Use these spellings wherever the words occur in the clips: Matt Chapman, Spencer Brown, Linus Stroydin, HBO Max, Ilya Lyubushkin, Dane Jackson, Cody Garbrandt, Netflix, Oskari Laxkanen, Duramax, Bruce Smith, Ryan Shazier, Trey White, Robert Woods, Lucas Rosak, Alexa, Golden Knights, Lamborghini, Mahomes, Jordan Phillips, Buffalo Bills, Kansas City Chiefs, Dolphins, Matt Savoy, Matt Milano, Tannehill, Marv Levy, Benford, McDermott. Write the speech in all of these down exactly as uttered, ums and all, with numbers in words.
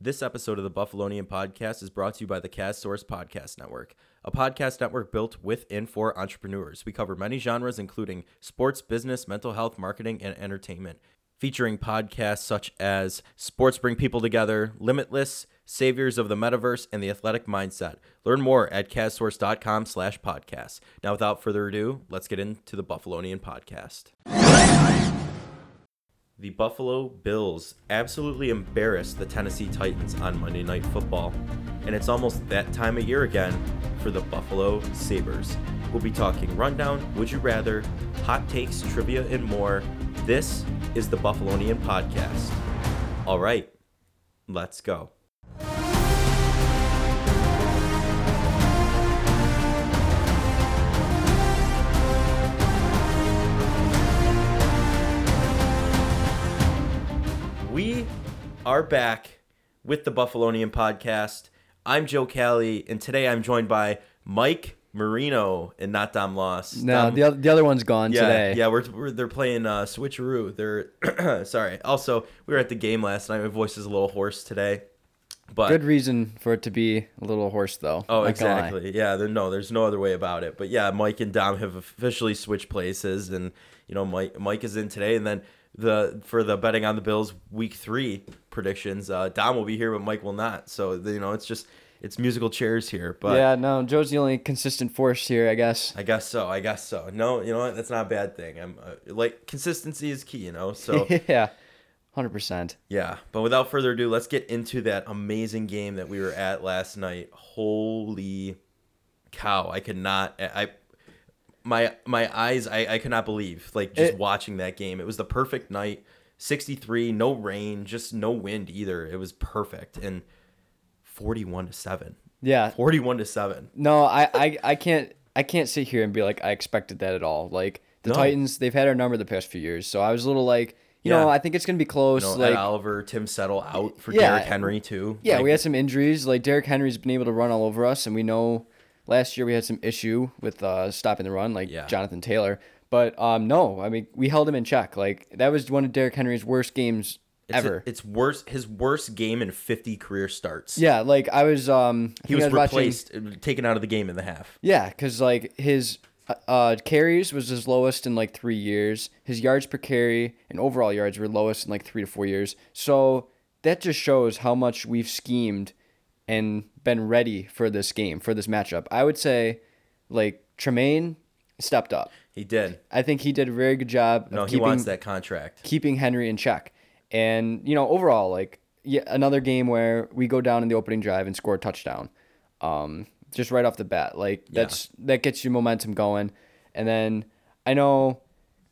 This episode of the Buffalonian Podcast is brought to you by the KazSource Podcast Network, a podcast network built with and for entrepreneurs. We cover many genres, including sports, business, mental health, marketing, and entertainment, featuring podcasts such as Sports Bring People Together, Limitless, Saviors of the Metaverse, and The Athletic Mindset. Learn more at KazSource.com slash podcast. Now, without further ado, let's get into the Buffalonian Podcast. The Buffalo Bills absolutely embarrassed the Tennessee Titans on Monday Night Football. And it's almost that time of year again for the Buffalo Sabres. We'll be talking rundown, would you rather, hot takes, trivia, and more. This is the Buffalonian Podcast. All right, let's go. We are back with the Buffalonian Podcast. I'm Joe Kelly, and today I'm joined by Mike Marino and not Dom Loss. No, Dom, the other, the other one's gone yeah, today. Yeah, we're, we're they're playing uh, switcheroo. They're sorry. Also, we were at the game last night. My voice is a little hoarse today. But good reason for it to be a little hoarse, though. Oh, exactly. Yeah, there, no, there's no other way about it. But yeah, Mike and Dom have officially switched places, and you know, Mike Mike is in today, and then. The for the betting on the Bills week three predictions. Uh, Dom will be here, but Mike will not. So you know, it's just it's musical chairs here. But yeah, no, Joe's the only consistent force here, I guess. I guess so. I guess so. No, you know what? That's not a bad thing. I'm uh, like consistency is key, you know. So yeah, one hundred percent. Yeah, but without further ado, let's get into that amazing game that we were at last night. Holy cow! I could not. I. My my eyes, I, I could not believe, like, just it, watching that game. It was the perfect night, sixty-three, no rain, just no wind either. It was perfect, and forty-one to seven. Yeah. forty-one to seven. No, I, I, I can't I can't sit here and be like, I expected that at all. Like, the no. Titans, they've had our number the past few years, so I was a little like, you yeah. know, I think it's going to be close. You know, like, Ed Oliver, Tim Settle out for yeah, Derrick Henry, too. Yeah, like, we had some injuries. Like, Derrick Henry's been able to run all over us, and we know... Last year we had some issue with uh, stopping the run, like yeah. Jonathan Taylor. But um, no, I mean we held him in check. Like that was one of Derrick Henry's worst games it's ever. A, it's worse, his worst game in fifty career starts. Yeah, like I was. Um, I he was, I was replaced, watching, taken out of the game in the half. Yeah, because like his uh, carries was his lowest in like three years. His yards per carry and overall yards were lowest in like three to four years. So that just shows how much we've schemed and been ready for this game, for this matchup. I would say, like, Tremaine stepped up. He did. I think he did a very good job. No, of keeping, he wants that contract. Keeping Henry in check. And, you know, overall, like, yeah, another game where we go down in the opening drive and score a touchdown. Um, just right off the bat. Like, that's yeah. that gets your momentum going. And then, I know,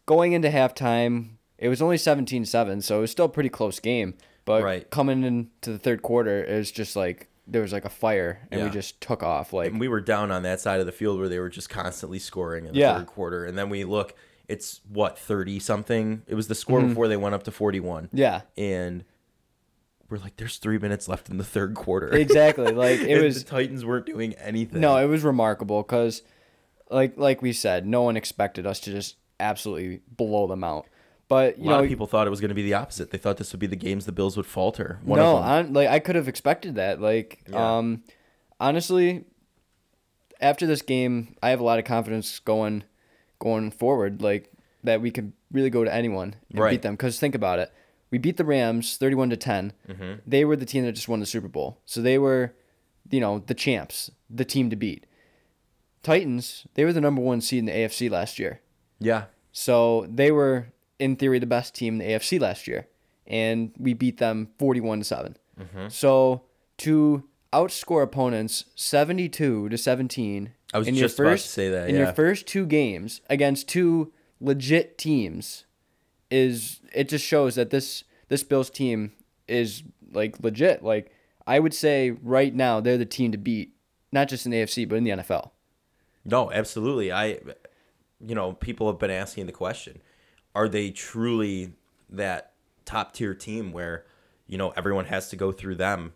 going into halftime, it was only seventeen seven, so it was still a pretty close game. But right. coming into the third quarter, it was just like, there was like a fire and yeah. we just took off. Like, and we were down on that side of the field where they were just constantly scoring in the yeah. third quarter. And then we look, it's what, thirty something. It was the score mm-hmm. before they went up to forty-one. Yeah. And we're like, there's three minutes left in the third quarter. Exactly. Like it was the Titans weren't doing anything. No, it was remarkable. Cause like, like we said, no one expected us to just absolutely blow them out. But you a lot know, of people thought it was going to be the opposite. They thought this would be the games the Bills would falter. One no, of them. I, like I could have expected that. Like, yeah. um, honestly, after this game, I have a lot of confidence going, going forward. Like that, we could really go to anyone and right. beat them. Because think about it, we beat the Rams thirty-one to ten. They were the team that just won the Super Bowl, so they were, you know, the champs, the team to beat. Titans, they were the number one seed in the A F C last year. Yeah. So they were. In theory, the best team in the A F C last year, and we beat them forty-one to seven. Mm-hmm. So to outscore opponents seventy-two to seventeen. I was in just your first, about to say that. Yeah. In your first two games against two legit teams, is it just shows that this this Bills team is like legit. Like I would say right now, they're the team to beat, not just in the A F C but in the N F L. No, absolutely. I, you know, people have been asking the question. Are they truly that top-tier team where, you know, everyone has to go through them?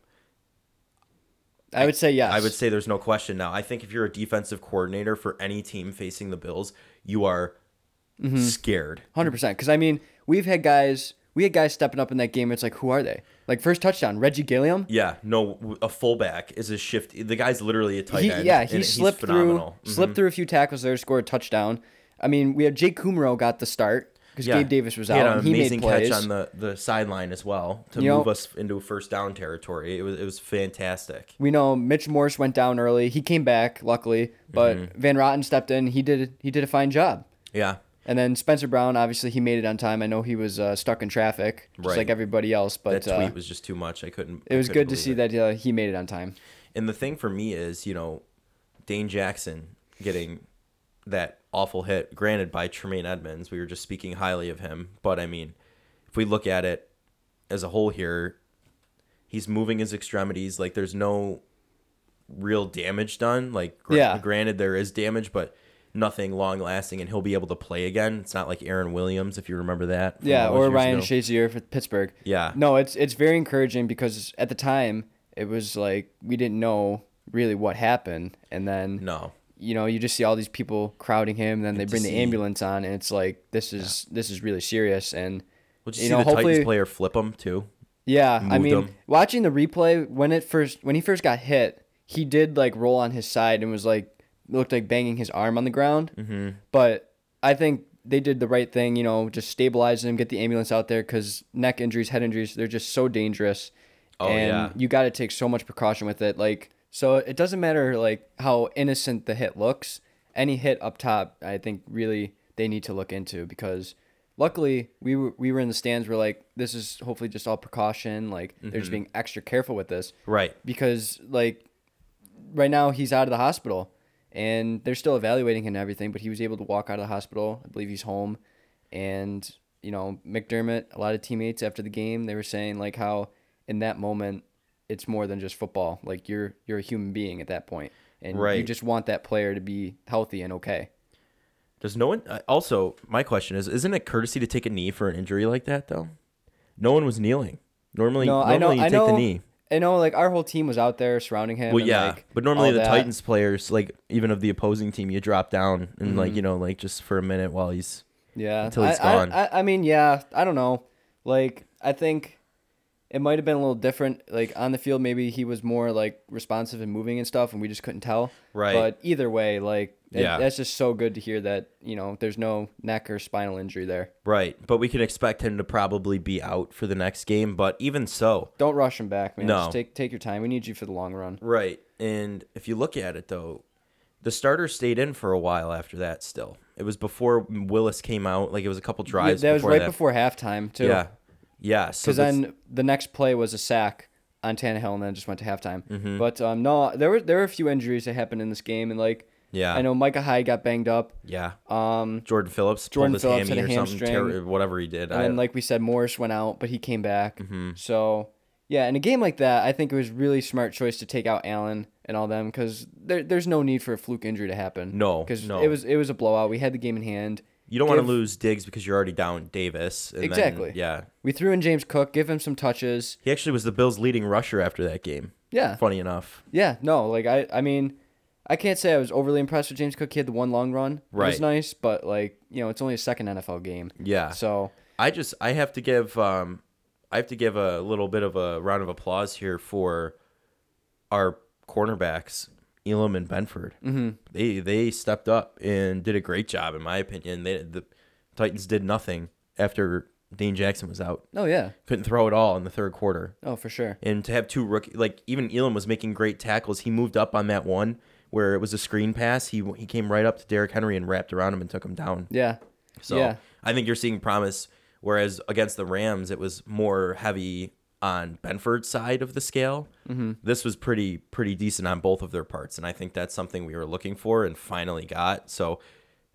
I would say yes. I would say there's no question now. I think if you're a defensive coordinator for any team facing the Bills, you are mm-hmm. scared. one hundred percent. Because, I mean, we've had guys we had guys stepping up in that game. It's like, who are they? Like, first touchdown, Reggie Gilliam. Yeah, no, a fullback is a shift. The guy's literally a tight he, end. Yeah, he slipped he's through, mm-hmm. slipped through a few tackles there, scored a touchdown. I mean, we had Jake Kummerow got the start because yeah. Gabe Davis was out. He had an and he amazing made plays. catch on the, the sideline as well to you move know, us into a first down territory. It was it was fantastic. We know Mitch Morse went down early. He came back, luckily, but mm-hmm. Van Rotten stepped in. He did he did a fine job. Yeah. And then Spencer Brown, obviously, he made it on time. I know he was uh, stuck in traffic, just right. like everybody else. But that tweet uh, was just too much. I couldn't. It was couldn't good to see it. that uh, he made it on time. And the thing for me is, you know, Dane Jackson getting that awful hit, granted by Tremaine Edmonds. We were just speaking highly of him. But, I mean, if we look at it as a whole here, he's moving his extremities. Like, there's no real damage done. Like, gr- yeah. granted, there is damage, but nothing long-lasting, and he'll be able to play again. It's not like Aaron Williams, if you remember that. Yeah, or Ryan ago. Shazier for Pittsburgh. Yeah. No, it's it's very encouraging because at the time, it was like we didn't know really what happened. And then, no. you know, you just see all these people crowding him, and then they bring the ambulance on, and it's like, this is yeah. this is really serious. And, well, you, you know, see the hopefully, Titans player flip him, too? Yeah, Moved I mean, him. watching the replay, when it first when he first got hit, he did, like, roll on his side and was, like, looked like banging his arm on the ground. Mm-hmm. But I think they did the right thing, you know, just stabilize him, get the ambulance out there, because neck injuries, head injuries, they're just so dangerous. Oh, and yeah. you got to take so much precaution with it. Like, so it doesn't matter, like, how innocent the hit looks. Any hit up top, I think, really, they need to look into, because luckily we were, we were in the stands. We're like, this is hopefully just all precaution. Like, mm-hmm. they're just being extra careful with this. Right. Because, like, right now he's out of the hospital. And they're still evaluating him and everything, but he was able to walk out of the hospital. I believe he's home. And, you know, McDermott, a lot of teammates after the game, they were saying, like, how in that moment it's more than just football. Like, you're you're a human being at that point. And right. you just want that player to be healthy and okay. Does no one – also, my question is, isn't it courtesy to take a knee for an injury like that, though? No one was kneeling. Normally, no, normally I know, you I take know. the knee. I know, like, our whole team was out there surrounding him. Well, and, yeah, like, but normally the that. Titans players, like, even of the opposing team, you drop down and, mm-hmm. like, you know, like, just for a minute while he's, yeah, until he's I, gone. I, I mean, yeah, I don't know. Like, I think it might have been a little different. Like, on the field, maybe he was more, like, responsive and moving and stuff, and we just couldn't tell. Right. But either way, like, it, yeah. that's just so good to hear that, you know, there's no neck or spinal injury there. Right. But we can expect him to probably be out for the next game. But even so, don't rush him back, man. No. Just take, take your time. We need you for the long run. Right. And if you look at it, though, the starter stayed in for a while after that still. It was before Willis came out. Like, it was a couple drives. Yeah, that was right that. before halftime, too. Yeah. Yeah. Because so then the next play was a sack on Tannehill, and then just went to halftime. Mm-hmm. But um, no, there were, there were a few injuries that happened in this game. And, like, yeah, I know Micah Hyde got banged up. Yeah. Um, Jordan Phillips Jordan pulled his Phillips hammy or hamstring. something, ter- whatever he did. And I, then, like we said, Morris went out, but he came back. Mm-hmm. So, yeah, in a game like that, I think it was really smart choice to take out Allen and all them, because there, there's no need for a fluke injury to happen. No, because no. it was it was a blowout. We had the game in hand. You don't give, want to lose Diggs because you're already down Davis. And exactly. Then, yeah. We threw in James Cook, give him some touches. He actually was the Bills' leading rusher after that game. Yeah. Funny enough. Yeah. No, like, I, I mean, I can't say I was overly impressed with James Cook. He had the one long run. Right. It was nice, but, like, you know, it's only a second N F L game. Yeah. So I just I have to give um I have to give a little bit of a round of applause here for our cornerbacks, Elam and Benford. Mm-hmm. They they stepped up and did a great job, in my opinion. They the Titans did nothing after Dane Jackson was out. Oh, yeah. Couldn't throw it all in the third quarter. Oh, for sure. And to have two rookie, like, even Elam was making great tackles. He moved up on that one where it was a screen pass. He he came right up to Derrick Henry and wrapped around him and took him down. Yeah. So yeah. I think you're seeing promise, whereas against the Rams, it was more heavy on Benford's side of the scale. Mm-hmm. This was pretty pretty decent on both of their parts, and I think that's something we were looking for and finally got. So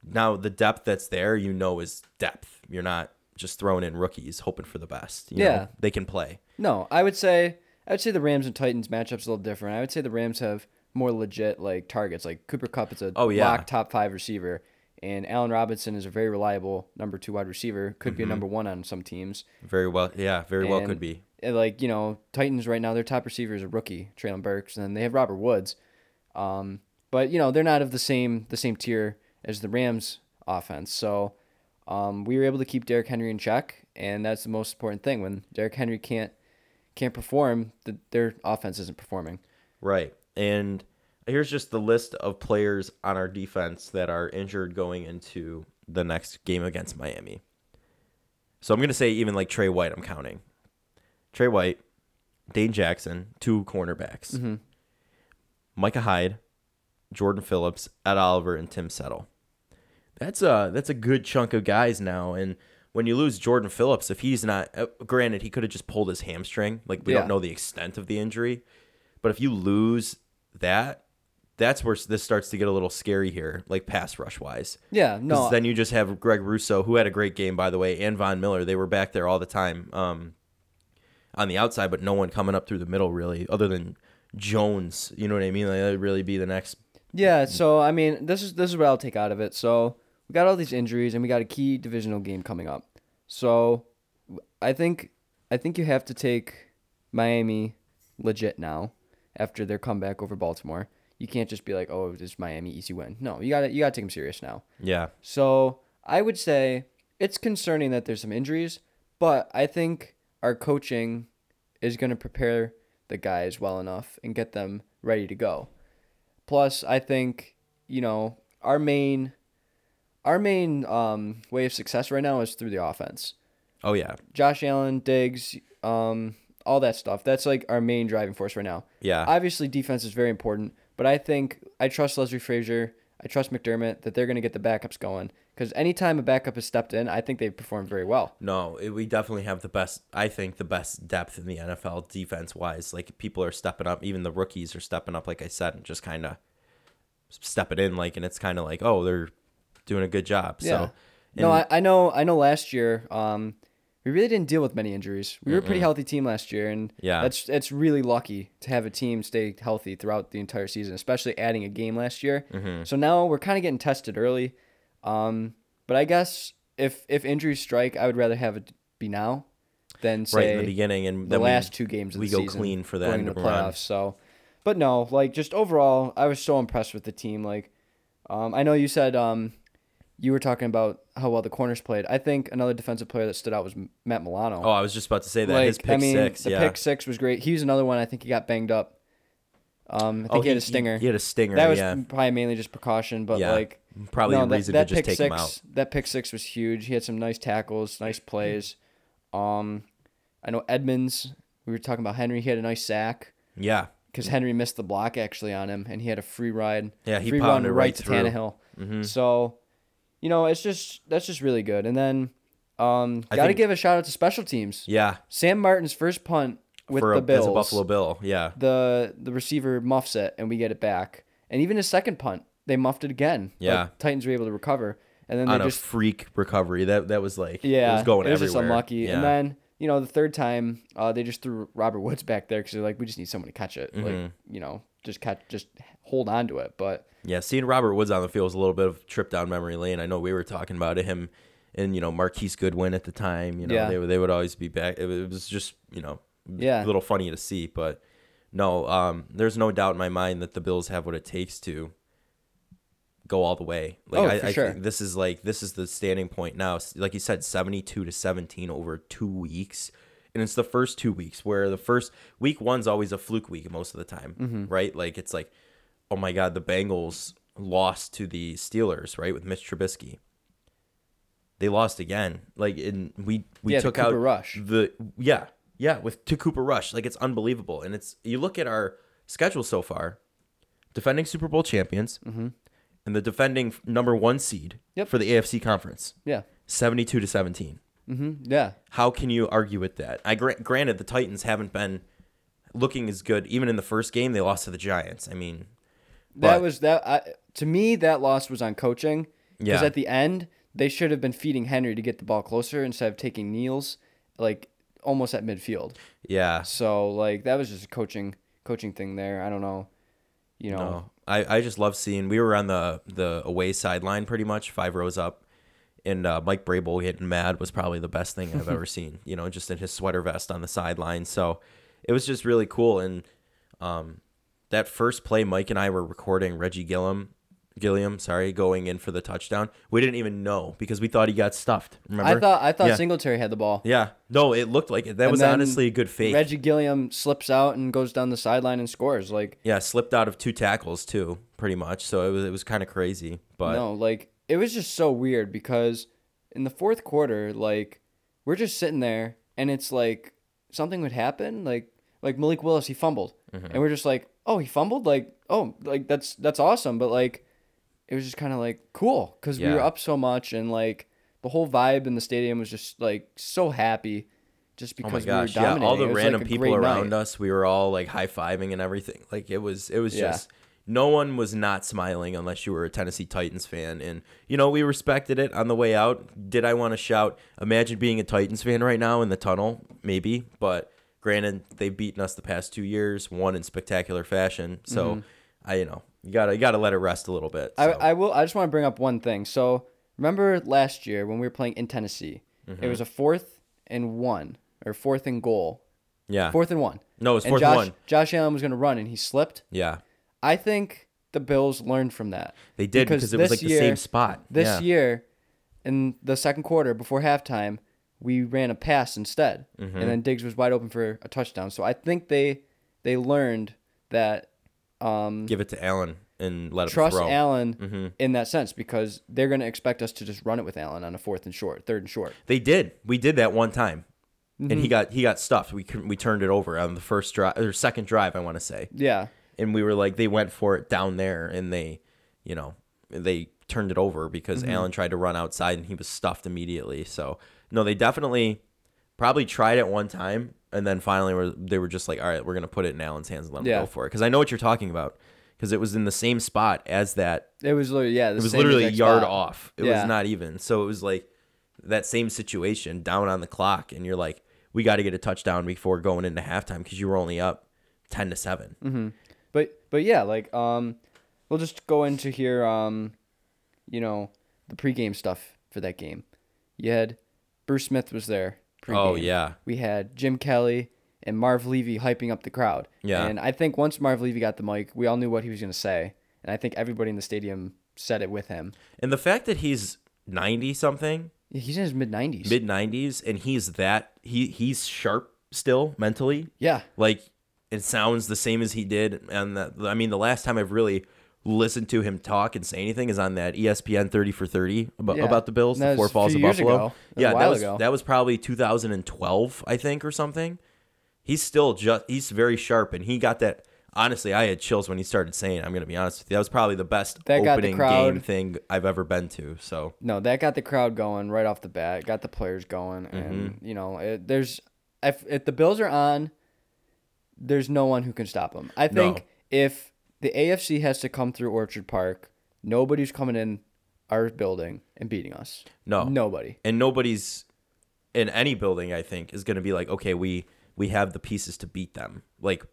now the depth that's there, you know, is depth. You're not just throwing in rookies hoping for the best. You yeah. know, they can play. No, I would say I would say the Rams and Titans matchup's a little different. I would say the Rams have more legit, like, targets. Like, Cooper Kupp is a oh, yeah. lock top five receiver, and Allen Robinson is a very reliable number two wide receiver. Could mm-hmm. be a number one on some teams. Very well, yeah, very and, well could be. And, like, you know, Titans right now, their top receiver is a rookie, Treylon Burks, and then they have Robert Woods. Um, but, you know, they're not of the same the same tier as the Rams offense. So um, we were able to keep Derrick Henry in check, and that's the most important thing. When Derrick Henry can't can't perform, the, their offense isn't performing. Right, and here's just the list of players on our defense that are injured going into the next game against Miami. So I'm going to say even like Trey White, I'm counting. Trey White, Dane Jackson, two cornerbacks. Mm-hmm. Micah Hyde, Jordan Phillips, Ed Oliver, and Tim Settle. That's a, that's a good chunk of guys now. And when you lose Jordan Phillips, if he's not... Granted, he could have just pulled his hamstring. Like, we yeah. don't know the extent of the injury. But if you lose that, that's where this starts to get a little scary here, like pass rush-wise. Yeah, no. Then you just have Greg Rousseau, who had a great game, by the way, and Von Miller. They were back there all the time um, on the outside, but no one coming up through the middle, really, other than Jones. You know what I mean? Like, that would really be the next... Yeah, so, I mean, this is this is what I'll take out of it. So... We got all these injuries, and we got a key divisional game coming up. So, I think I think you have to take Miami legit now after their comeback over Baltimore. You can't just be like, oh, it's Miami, easy win. No, you got you got to take them serious now. Yeah. So, I would say it's concerning that there's some injuries, but I think our coaching is going to prepare the guys well enough and get them ready to go. Plus, I think, you know, our main... Our main um, way of success right now is through the offense. Oh, yeah. Josh Allen, Diggs, um, all that stuff. That's like our main driving force right now. Yeah. Obviously, defense is very important, but I think I trust Leslie Frazier. I trust McDermott that they're going to get the backups going because anytime a backup is stepped in, I think they perform very well. No, it, we definitely have the best, I think, the best depth in the N F L defense-wise. Like, people are stepping up. Even the rookies are stepping up, like I said, and just kind of stepping in. Like, and it's kind of like, oh, they're... doing a good job. Yeah. So and no, I, I know I know last year um we really didn't deal with many injuries. We were a pretty healthy team last year, and yeah. that's it's really lucky to have a team stay healthy throughout the entire season, especially adding a game last year. Mm-hmm. So now we're kind of getting tested early. Um but I guess if if injuries strike, I would rather have it be now than say right in the beginning and the last we, two games of the season. We go clean for that in the playoffs. So but no, like just overall, I was so impressed with the team. Like um I know you said um you were talking about how well the corners played. I think another defensive player that stood out was Matt Milano. Oh, I was just about to say that. Like, his pick I mean, six. The yeah. pick six was great. He was another one. I think he got banged up. Um, I think oh, he, he had a stinger. He had a stinger, That was yeah. probably mainly just precaution, but yeah. like... Probably no, a reason that, that to just take six, him out. That pick six was huge. He had some nice tackles, nice plays. Um, I know Edmonds, we were talking about Henry. He had a nice sack. Yeah. Because Henry missed the block, actually, on him, and he had a free ride. Yeah, he free pounded run right, right to through. Tannehill. Mm-hmm. So... You know, it's just that's just really good. And then um got to give a shout out to special teams. Yeah. Sam Martin's first punt with for the a, Bills. As a Buffalo Bill, yeah. The the receiver muffs it and we get it back. And even his second punt, they muffed it again. Yeah. Like, Titans were able to recover. And then they on just, a freak recovery. That that was like yeah, it was going it was everywhere. It was just unlucky. Yeah. And then, you know, the third time, uh, they just threw Robert Woods back there cuz they're like we just need someone to catch it. Mm-hmm. Like, you know, just catch just hold on to it, but yeah, seeing Robert Woods on the field was a little bit of a trip down memory lane. I know we were talking about him and, you know, Marquise Goodwin at the time. You know, yeah. they, they would always be back. It was just, you know, yeah. a little funny to see. But, no, um, there's no doubt in my mind that the Bills have what it takes to go all the way. Like, oh, I, for I, sure. I, this is, like, this is the standing point now. Like you said, seventy-two to seventeen over two weeks. And it's the first two weeks where the first week one's always a fluke week most of the time, mm-hmm. right? Like, it's like, oh, my God, the Bengals lost to the Steelers, right, with Mitch Trubisky. They lost again. Like, and we, we yeah, took out Rush. the – yeah, yeah, with to Cooper Rush. Like, it's unbelievable. And it's – you look at our schedule so far, defending Super Bowl champions mm-hmm. and the defending number one seed yep. for the A F C Conference. Yeah. seventy-two to seventeen Mm-hmm. Yeah. How can you argue with that? I gra- Granted, the Titans haven't been looking as good. Even in the first game, they lost to the Giants. I mean – But, that was that. I, to me, that loss was on coaching. Because yeah. at the end, they should have been feeding Henry to get the ball closer instead of taking Neal's, like almost at midfield. Yeah. So like that was just a coaching coaching thing there. I don't know. You know. No. I, I just love seeing. We were on the the away sideline pretty much five rows up, and uh, Mike Brable getting mad was probably the best thing I've ever seen. You know, just in his sweater vest on the sideline. So it was just really cool and. Um, That first play, Mike and I were recording Reggie Gilliam Gilliam, sorry, going in for the touchdown. We didn't even know because we thought he got stuffed. Remember? I thought I thought yeah. Singletary had the ball. Yeah. No, it looked like it. That and was honestly a good fake. Reggie Gilliam slips out and goes down the sideline and scores. Like yeah, slipped out of two tackles too, pretty much. So it was it was kind of crazy. But no, like it was just so weird because in the fourth quarter, like we're just sitting there and it's like something would happen. Like like Malik Willis, he fumbled, mm-hmm. and we're just like, oh, he fumbled. Like oh, like that's that's awesome, but like. It was just kind of like cool because yeah. we were up so much and like the whole vibe in the stadium was just like so happy just because oh my gosh, we were dominating. Yeah, all the random like people around night. us, we were all like high-fiving and everything. Like it was it was yeah. just no one was not smiling unless you were a Tennessee Titans fan. And, you know, we respected it on the way out. Did I want to shout, imagine being a Titans fan right now in the tunnel? Maybe. But granted, they've beaten us the past two years, won in spectacular fashion. So, mm-hmm. I you know. You gotta, you gotta let it rest a little bit. So. I, I will. I just want to bring up one thing. So remember last year when we were playing in Tennessee, mm-hmm. it was a fourth and one or fourth and goal. Yeah. Fourth and one. No, it was fourth and, Josh, and one. Josh Allen was gonna run and he slipped. Yeah. I think the Bills learned from that. They did because, because it was like year, the same spot. This yeah. year, in the second quarter before halftime, we ran a pass instead, mm-hmm. and then Diggs was wide open for a touchdown. So I think they they learned that. Um, Give it to Allen and let him throw. Trust Allen mm-hmm. in that sense because they're going to expect us to just run it with Allen on a fourth and short, third and short. They did. We did that one time, mm-hmm. and he got he got stuffed. We we turned it over on the first drive or second drive, I want to say. Yeah. And we were like, they went for it down there, and they, you know, they turned it over because mm-hmm. Allen tried to run outside and he was stuffed immediately. So no, they definitely probably tried it one time. And then finally, they were just like, all right, we're going to put it in Allen's hands and let him yeah. go for it. Because I know what you're talking about. Because it was in the same spot as that. It was literally, yeah, the it was same literally a yard spot. off. It yeah. was not even. So it was like that same situation down on the clock. And you're like, we got to get a touchdown before going into halftime because you were only up ten to seven. Mm-hmm. But, but yeah, like, um, we'll just go into here, um, you know, the pregame stuff for that game. You had Bruce Smith was there. Pre-game. Oh, yeah. We had Jim Kelly and Marv Levy hyping up the crowd. Yeah. And I think once Marv Levy got the mic, we all knew what he was going to say. And I think everybody in the stadium said it with him. And the fact that he's ninety-something. Yeah, he's in his mid-nineties. Mid-nineties, and he's that. He He's sharp still mentally. Yeah. Like, it sounds the same as he did. And the, I mean, the last time I've really listened to him talk and say anything is on that E S P N thirty for thirty about, yeah. about the Bills, the Four Falls of Buffalo. Yeah, that was ago. that was probably two thousand twelve, I think, or something. He's still just he's very sharp, and he got that. Honestly, I had chills when he started saying. I'm gonna be honest with you, that was probably the best that opening the crowd, game thing I've ever been to. So no, that got the crowd going right off the bat, got the players going, mm-hmm. and you know, it, there's if, if the Bills are on, there's no one who can stop them. I think no. if. The A F C has to come through Orchard Park. Nobody's coming in our building and beating us. No. Nobody. And nobody's in any building, I think, is going to be like, okay, we, we have the pieces to beat them. Like,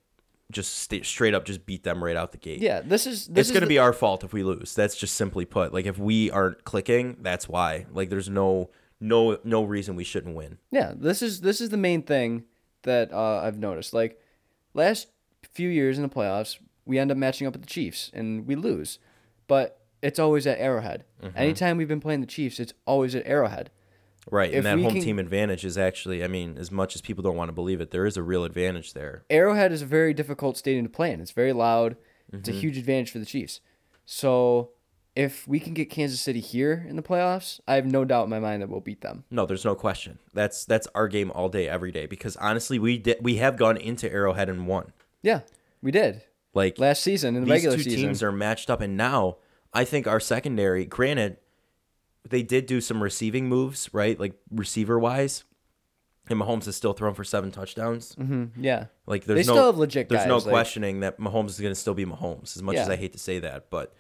just st- straight up just beat them right out the gate. Yeah, this is... This it's going to the- be our fault if we lose. That's just simply put. Like, if we aren't clicking, that's why. Like, there's no no no reason we shouldn't win. Yeah, this is, this is the main thing that uh, I've noticed. Like, last few years in the playoffs... We end up matching up with the Chiefs, and we lose. But it's always at Arrowhead. Mm-hmm. Anytime we've been playing the Chiefs, it's always at Arrowhead. Right, if and that home can... team advantage is actually, I mean, as much as people don't want to believe it, there is a real advantage there. Arrowhead is a very difficult stadium to play in. It's very loud. Mm-hmm. It's a huge advantage for the Chiefs. So if we can get Kansas City here in the playoffs, I have no doubt in my mind that we'll beat them. No, there's no question. That's that's our game all day, every day. Because honestly, we di- we have gone into Arrowhead and won. Yeah, we did. Like last season in the regular season, these two teams are matched up, and now I think our secondary. Granted, they did do some receiving moves, right? Like receiver wise, and Mahomes is still thrown for seven touchdowns. Mm-hmm. Yeah, like there's they no, still have legit there's guys, no like, questioning that Mahomes is going to still be Mahomes. As much yeah. as I hate to say that, but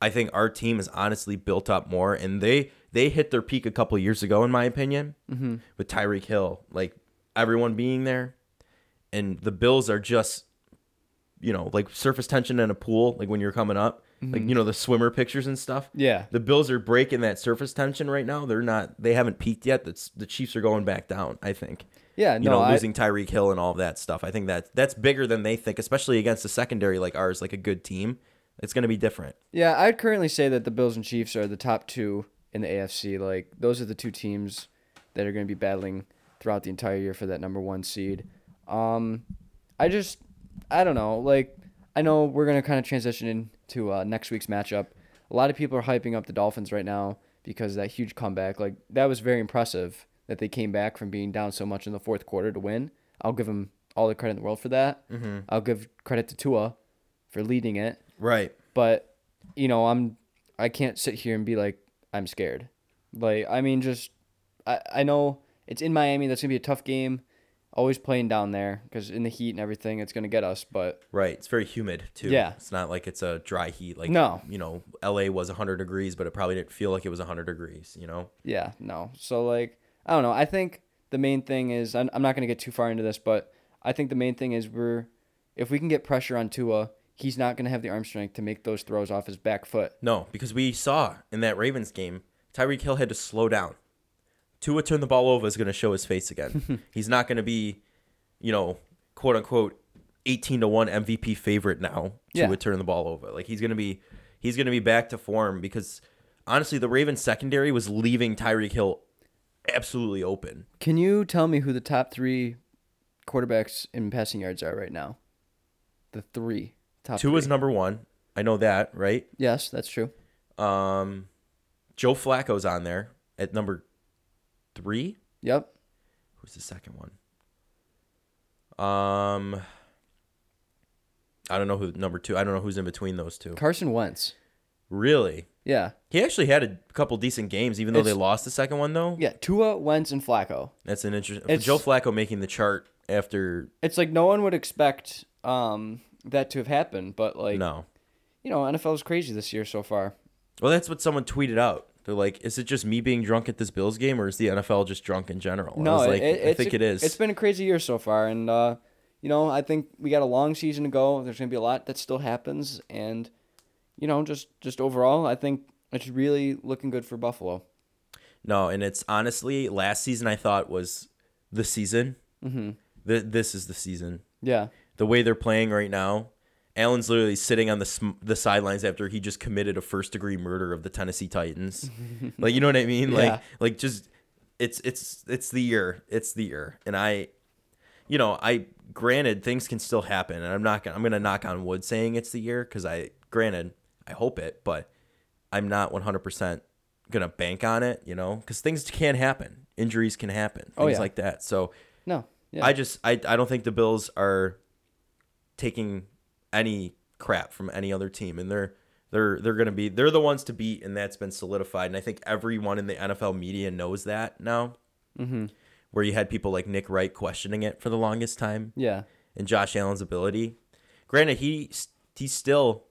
I think our team is honestly built up more, and they they hit their peak a couple of years ago, in my opinion, mm-hmm. with Tyreek Hill, like everyone being there, and the Bills are just. You know, like surface tension in a pool, like when you're coming up, mm-hmm. like, you know, the swimmer pictures and stuff. Yeah. The Bills are breaking that surface tension right now. They're not, they haven't peaked yet. That's the Chiefs are going back down, I think. Yeah. You no, know, losing I... Tyreek Hill and all of that stuff. I think that that's bigger than they think, especially against a secondary like ours, like a good team. It's going to be different. Yeah, I'd currently say that the Bills and Chiefs are the top two in the A F C. Like, those are the two teams that are going to be battling throughout the entire year for that number one seed. Um, I just, I don't know. Like, I know we're going to kind of transition into uh, next week's matchup. A lot of people are hyping up the Dolphins right now because of that huge comeback. Like, that was very impressive that they came back from being down so much in the fourth quarter to win. I'll give them all the credit in the world for that. Mm-hmm. I'll give credit to Tua for leading it. Right. But, you know, I'm, I can't sit here and be like, I'm scared. Like, I mean, just, I, I know it's in Miami. That's going to be a tough game. Always playing down there because in the heat and everything, it's going to get us. But right. It's very humid, too. Yeah. It's not like it's a dry heat. Like, no. You know, L A was one hundred degrees, but it probably didn't feel like it was one hundred degrees, you know? Yeah. No. So, like, I don't know. I think the main thing is, I'm, I'm not going to get too far into this, but I think the main thing is we're, if we can get pressure on Tua, he's not going to have the arm strength to make those throws off his back foot. No, because we saw in that Ravens game, Tyreek Hill had to slow down. Tua turned the ball over is going to show his face again. He's not going to be, you know, quote unquote, eighteen to one M V P favorite now. Tua yeah. turn the ball over. Like he's going to be, he's going to be back to form because honestly, the Ravens secondary was leaving Tyreek Hill absolutely open. Can you tell me who the top three quarterbacks in passing yards are right now? The three. Top Tua's three. Number one. I know that, right? Yes, that's true. Um, Joe Flacco's on there at number three. Yep. Who's the second one? Um, I don't know who number two. I don't know who's in between those two. Carson Wentz. Really? Yeah. He actually had a couple decent games, even though it's, they lost the second one, though. Yeah, Tua, Wentz, and Flacco. That's an interesting. Joe Flacco making the chart after. It's like no one would expect. Um. That to have happened, but like, no, you know, N F L is crazy this year so far. Well, that's what someone tweeted out. They're like, "Is it just me being drunk at this Bills game, or is the N F L just drunk in general?" No, I was like, it, I think a, it is. It's been a crazy year so far, and uh, you know, I think we got a long season to go. There's gonna be a lot that still happens, and you know, just just overall, I think it's really looking good for Buffalo. No, and it's honestly last season I thought was the season. Mm-hmm. The, this is the season. Yeah. The way they're playing right now, Allen's literally sitting on the sm- the sidelines after he just committed a first degree murder of the Tennessee Titans. Like, you know what I mean? Yeah. Like, like just it's it's it's the year, it's the year, and I, you know, I granted things can still happen, and I'm not gonna I'm gonna knock on wood saying it's the year because I granted I hope it, but I'm not one hundred percent gonna bank on it, you know, because things can happen, injuries can happen, things oh, yeah. like that. So no, yeah. I just I I don't think the Bills are taking any crap from any other team, and they're they're they're gonna be they're the ones to beat, and that's been solidified. And I think everyone in the N F L media knows that now. Mm-hmm. Where you had people like Nick Wright questioning it for the longest time, yeah, and Josh Allen's ability. Granted, he he still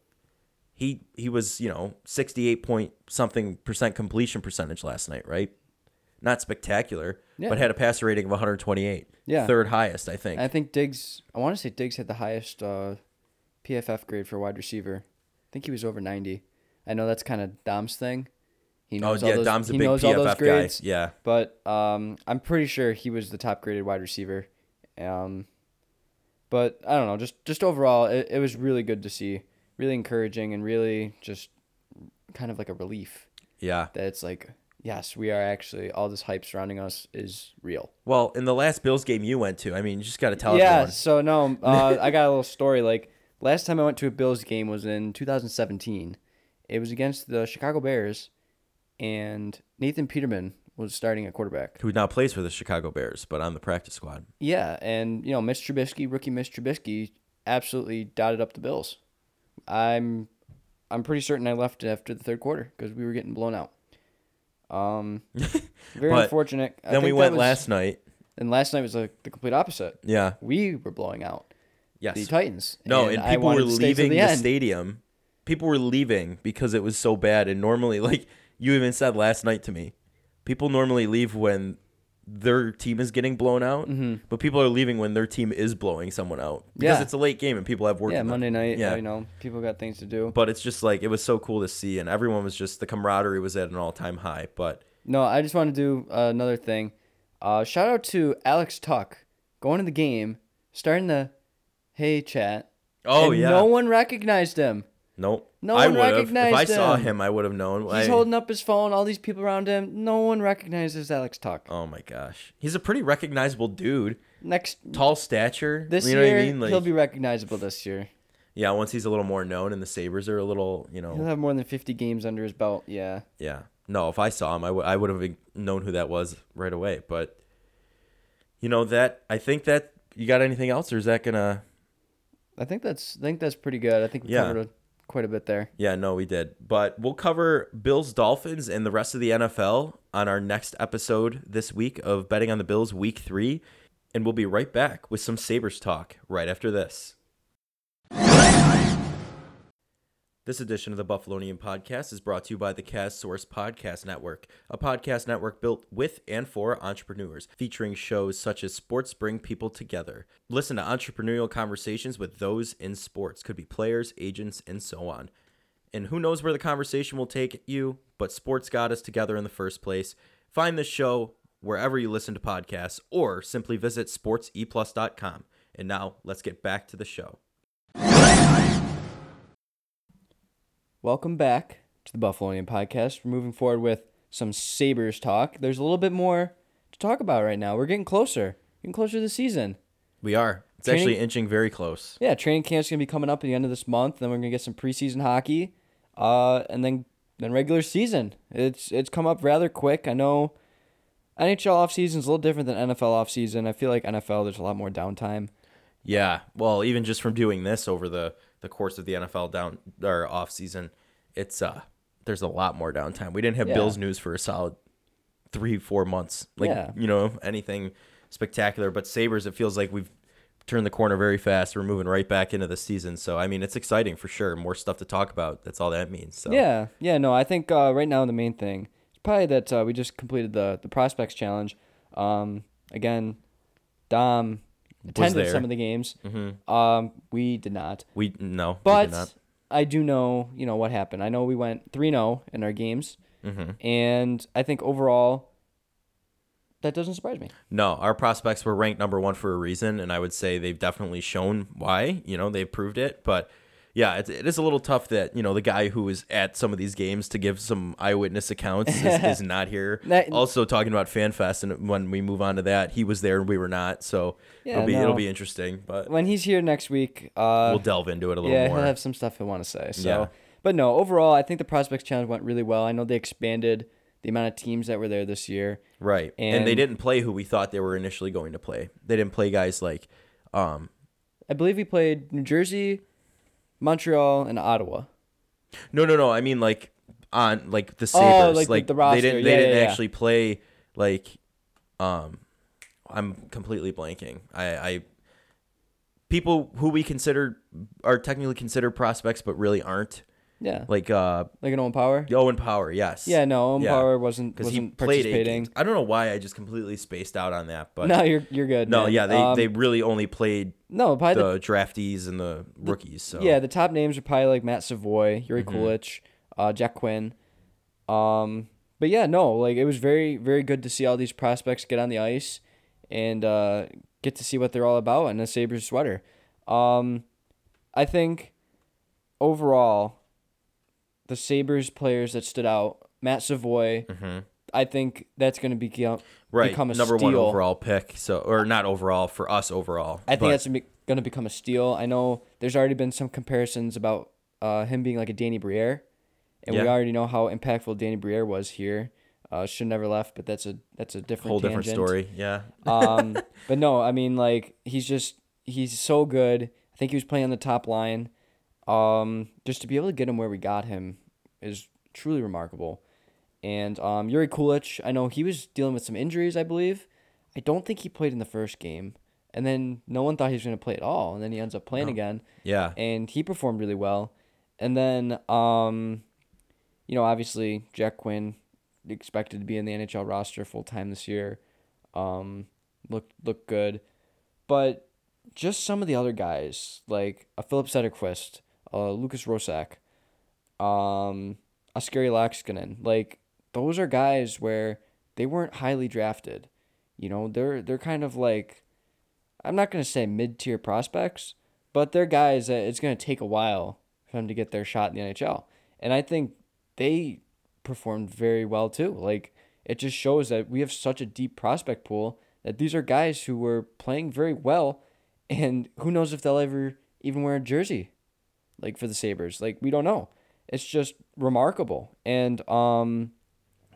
he he was you know sixty-eight point something percent completion percentage last night, right? Not spectacular, yeah. but had a passer rating of one hundred twenty-eight. Yeah. Third highest, I think. I think Diggs, I want to say Diggs had the highest uh, P F F grade for wide receiver. I think he was over ninety. I know that's kind of Dom's thing. He knows oh, yeah, all those, Dom's a big P F F grades, guy. Yeah. But um, I'm pretty sure he was the top graded wide receiver. Um, but I don't know, just, just overall, it, it was really good to see. Really encouraging and really just kind of like a relief. Yeah. That it's like... Yes, we are actually, all this hype surrounding us is real. Well, in the last Bills game you went to, I mean, you just got to tell us. Yeah, everyone. so no, uh, I got a little story. Like, last time I went to a Bills game was in two thousand seventeen. It was against the Chicago Bears, and Nathan Peterman was starting at quarterback. Who now plays for the Chicago Bears, but on the practice squad. Yeah, and, you know, Mitch Trubisky, rookie Mitch Trubisky, absolutely dotted up the Bills. I'm, I'm pretty certain I left after the third quarter because we were getting blown out. Um, very unfortunate. I then think we went was, last night, and last night was like the complete opposite. Yeah, we were blowing out. Yes, the Titans. No, and, and people were leaving the, the stadium. People were leaving because it was so bad. And normally, like you even said last night to me, people normally leave when their team is getting blown out, mm-hmm. but people are leaving when their team is blowing someone out because yeah. it's a late game and people have work. Yeah, Monday night. Yeah, you know, people got things to do. But it's just like it was so cool to see, and everyone was just the camaraderie was at an all-time high. But no, I just want to do uh, another thing. Uh, shout out to Alex Tuck going to the game, starting the hey chat. Oh and yeah, no one recognized him. Nope. No one recognized him. If I saw him, I would have known. He's I, holding up his phone, all these people around him. No one recognizes Alex Tuck. Oh, my gosh. He's a pretty recognizable dude. Next. Tall stature. This you know year, what I mean? Like, he'll be recognizable this year. Yeah, once he's a little more known and the Sabres are a little, you know. He'll have more than fifty games under his belt, yeah. Yeah. No, if I saw him, I, w- I would have known who that was right away. But, you know, that I think that, you got anything else, or is that going to? I think that's I think that's pretty good. I think we yeah. covered a, quite a bit there. Yeah, no, we did. But we'll cover Bills, Dolphins, and the rest of the N F L on our next episode this week of Betting on the Bills Week three. And we'll be right back with some Sabres talk right after this. This edition of the Buffalonian Podcast is brought to you by the KazSource Podcast Network, a podcast network built with and for entrepreneurs, featuring shows such as Sports Bring People Together. Listen to entrepreneurial conversations with those in sports, could be players, agents, and so on. And who knows where the conversation will take you, but sports got us together in the first place. Find this show wherever you listen to podcasts, or simply visit sports e plus dot com. And now, let's get back to the show. Welcome back to the Buffalonian Podcast. We're moving forward with some Sabres talk. There's a little bit more to talk about right now. We're getting closer. Getting closer to the season. We are. It's training, actually inching very close. Yeah, training camp's going to be coming up at the end of this month. Then we're going to get some preseason hockey. Uh, and then then regular season. It's it's come up rather quick. I know N H L offseason's a little different than N F L offseason. I feel like N F L, there's a lot more downtime. Yeah, well, even just from doing this over the... the course of the N F L down or off season, it's uh there's a lot more downtime. We didn't have yeah. Bills news for a solid three, four months. Like yeah. you know, anything spectacular. But Sabres, it feels like we've turned the corner very fast. We're moving right back into the season. So I mean it's exciting for sure. More stuff to talk about. That's all that means. So Yeah. Yeah, no, I think uh, right now the main thing is probably that uh, we just completed the the prospects challenge. Um again, Dom attended some of the games. Mm-hmm. Um, we did not. We no. But we did not. I do know, you know, what happened. I know we went three and oh in our games, mm-hmm. and I think overall, that doesn't surprise me. No, our prospects were ranked number one for a reason, and I would say they've definitely shown why. You know, they've proved it. But yeah, it's, it is a little tough that you know the guy who is at some of these games to give some eyewitness accounts is, is not here. That, also, talking about FanFest, and when we move on to that, he was there and we were not. So yeah, it'll be no. it'll be interesting. But when he's here next week, uh, we'll delve into it a little yeah, more. Yeah, he'll have some stuff he'll want to say. So, yeah. but no, overall, I think the Prospects Challenge went really well. I know they expanded the amount of teams that were there this year. Right, and, and they didn't play who we thought they were initially going to play. They didn't play guys like, um, I believe we played New Jersey, Montreal, and Ottawa. No, no, no. I mean, like on like the Sabres, oh, like, like the, the roster. They didn't. They yeah, didn't yeah, actually yeah. play. Like, um, I'm completely blanking. I, I people who we consider are technically considered prospects, but really aren't. Yeah. Like, uh, like an Owen Power. Owen Power, yes. Yeah, no, Owen yeah. Power wasn't because he played eight games. I don't know why I just completely spaced out on that, but no, you're you're good. No, man. yeah, they um, they really only played. No, probably the, the draftees and the rookies. So yeah, the top names are probably like Matt Savoy, Yuri mm-hmm. Kulich, uh, Jack Quinn. Um, but yeah, no, like it was very, very good to see all these prospects get on the ice and uh, get to see what they're all about in a Sabres sweater. Um, I think overall, the Sabres players that stood out, Matt Savoy. Mm-hmm. I think that's going to be right. become a number steal. one overall pick. So, or not overall for us overall. I think that's going to become a steal. I know there's already been some comparisons about uh, him being like a Danny Briere, and yeah. we already know how impactful Danny Briere was here. Uh, should never left, but that's a that's a different whole tangent. different story. Yeah. um, but no, I mean like he's just he's so good. I think he was playing on the top line. Um, just to be able to get him where we got him is truly remarkable. And um, Yuri Kulich, I know he was dealing with some injuries, I believe. I don't think he played in the first game. And then no one thought he was going to play at all. And then he ends up playing no. again. Yeah. And he performed really well. And then, um, you know, obviously Jack Quinn, expected to be in the N H L roster full-time this year, um, looked, looked good. But just some of the other guys, like a Philip Sederqvist, uh, Lucas Rosak, um, Oskari Laxkanen, like, those are guys where they weren't highly drafted. You know, they're they're kind of like, I'm not going to say mid-tier prospects, but they're guys that it's going to take a while for them to get their shot in the N H L. And I think they performed very well too. Like, it just shows that we have such a deep prospect pool that these are guys who were playing very well, and who knows if they'll ever even wear a jersey, like, for the Sabres. Like, we don't know. It's just remarkable. And um,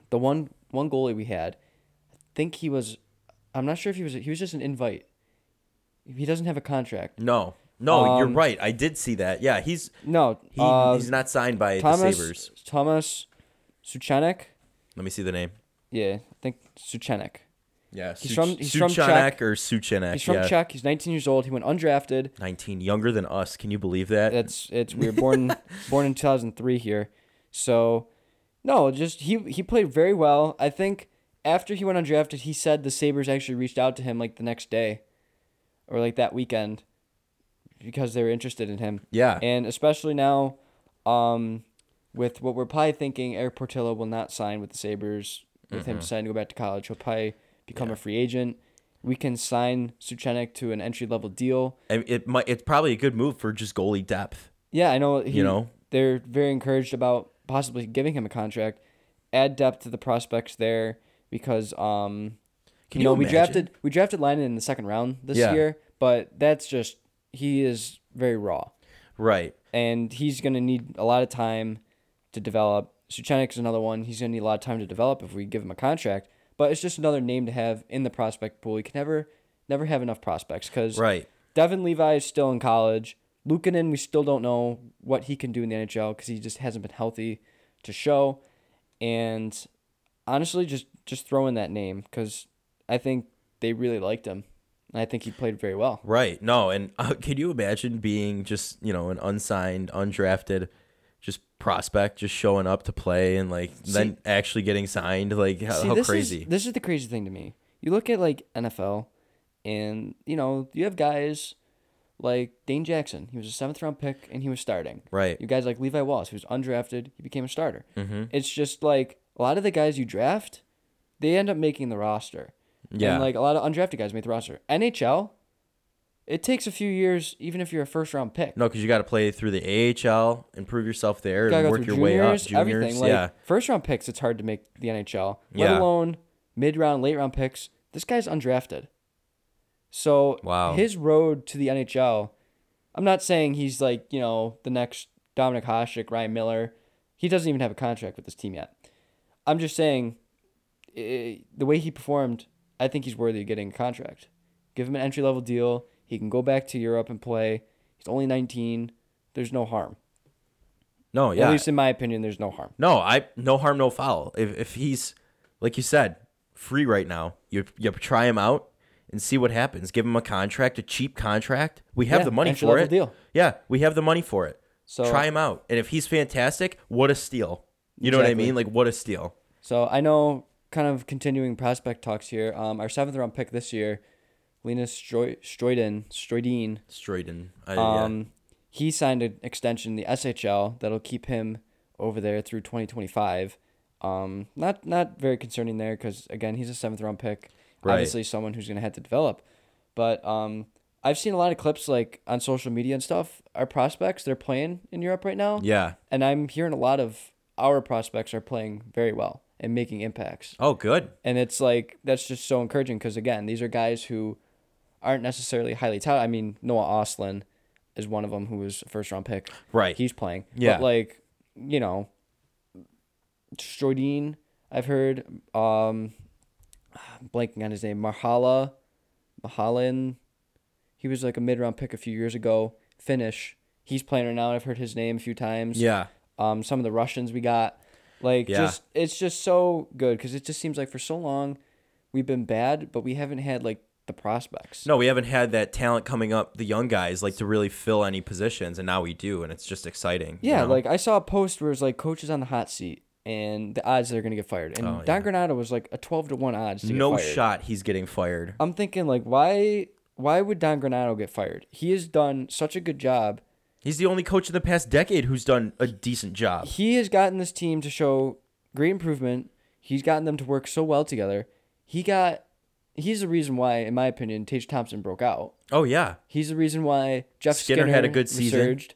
the one one goalie we had, I think he was, I'm not sure if he was, he was just an invite. He doesn't have a contract. No. No, um, you're right. I did see that. Yeah, he's no, he, uh, he's not signed by Thomas, the Sabres. Thomas Suchanek. Let me see the name. Yeah, I think Suchanek. Yeah, he's Such- from he's Suchanek from Czech. or Suchanek. He's from yeah. Czech. He's nineteen years old. He went undrafted. nineteen, younger than us. Can you believe that? That's it's. We were born born in two thousand three here. So, no, just he he played very well. I think after he went undrafted, he said the Sabres actually reached out to him like the next day, or like that weekend, because they were interested in him. Yeah. And especially now, um, with what we're probably thinking, Eric Portillo will not sign with the Sabres. With mm-hmm. him deciding to go back to college, he'll probably become yeah. a free agent. We can sign Suchanek to an entry-level deal. And it might, it's probably a good move for just goalie depth. Yeah, I know. He, you know, they're very encouraged about possibly giving him a contract. Add depth to the prospects there because, um, can you know, you we drafted we drafted Leinen in the second round this yeah. year, but that's just, he is very raw. Right. And he's going to need a lot of time to develop. Suchanek is another one. He's going to need a lot of time to develop if we give him a contract. But it's just another name to have in the prospect pool. You can never never have enough prospects because right. Devin Levi is still in college. Lukanen, we still don't know what he can do in the N H L because he just hasn't been healthy to show. And honestly, just, just throw in that name because I think they really liked him. And I think he played very well. Right. No, and uh, can you imagine being just, you know, an unsigned, undrafted just prospect just showing up to play and like see, then actually getting signed? Like how, see, how this crazy is, this is the crazy thing to me. You look at like N F L and you know you have guys like Dane Jackson. He was a seventh round pick and he was starting. Right. You guys like Levi Wallace, who's undrafted, he became a starter. Mm-hmm. It's just like a lot of the guys you draft, they end up making the roster. Yeah. And like a lot of undrafted guys make the roster. N H L, it takes a few years, even if you're a first-round pick. No, because you got to play through the A H L, improve yourself there, you and work your juniors, way up. Juniors, everything. Like, yeah. First-round picks, it's hard to make the N H L, let yeah. alone mid-round, late-round picks. This guy's undrafted. So wow. his road to the N H L, I'm not saying he's like, you know, the next Dominic Hasek, Ryan Miller. He doesn't even have a contract with this team yet. I'm just saying it, the way he performed, I think he's worthy of getting a contract. Give him an entry-level deal. He can go back to Europe and play. He's only nineteen. There's no harm. No, yeah. At least in my opinion, there's no harm. No, I no harm, no foul. If if he's, like you said, free right now, you you try him out and see what happens. Give him a contract, a cheap contract. We have yeah, the money for it. Deal. Yeah, we have the money for it. So try him out. And if he's fantastic, what a steal. You exactly. know what I mean? Like, what a steal. So I know, kind of continuing prospect talks here, um, our seventh round pick this year, Linus Stroydin, Stroydin. Stroydin. I, um, yeah. He signed an extension, the S H L, that'll keep him over there through twenty twenty-five. Um, not not very concerning there because, again, he's a seventh-round pick. Right. Obviously someone who's going to have to develop. But um, I've seen a lot of clips like on social media and stuff. Our prospects, they're playing in Europe right now. Yeah. And I'm hearing a lot of our prospects are playing very well and making impacts. Oh, good. And it's like that's just so encouraging because, again, these are guys who – aren't necessarily highly touted. I mean, Noah Austin is one of them who was a first-round pick. Right. He's playing. Yeah. But, like, you know, Stroydin, I've heard, um, I'm blanking on his name, Marhala, Mahalan. He was, like, a mid-round pick a few years ago. Finnish. He's playing right now. I've heard his name a few times. Yeah. Um, some of the Russians we got. Like, yeah. just it's just so good because it just seems like for so long we've been bad, but we haven't had, like, the prospects. No, we haven't had that talent coming up, the young guys, like to really fill any positions, and now we do, and it's just exciting. Yeah, you know? Like I saw a post where it was like coaches on the hot seat and the odds they're going to get fired. And oh, Don yeah. Granado was like a twelve to one odds to no get fired. No shot he's getting fired. I'm thinking like why why would Don Granado get fired? He has done such a good job. He's the only coach in the past decade who's done a decent job. He has gotten this team to show great improvement. He's gotten them to work so well together. He got He's the reason why, in my opinion, Tage Thompson broke out. Oh, yeah. He's the reason why Jeff Skinner, Skinner had a good season. Resurged.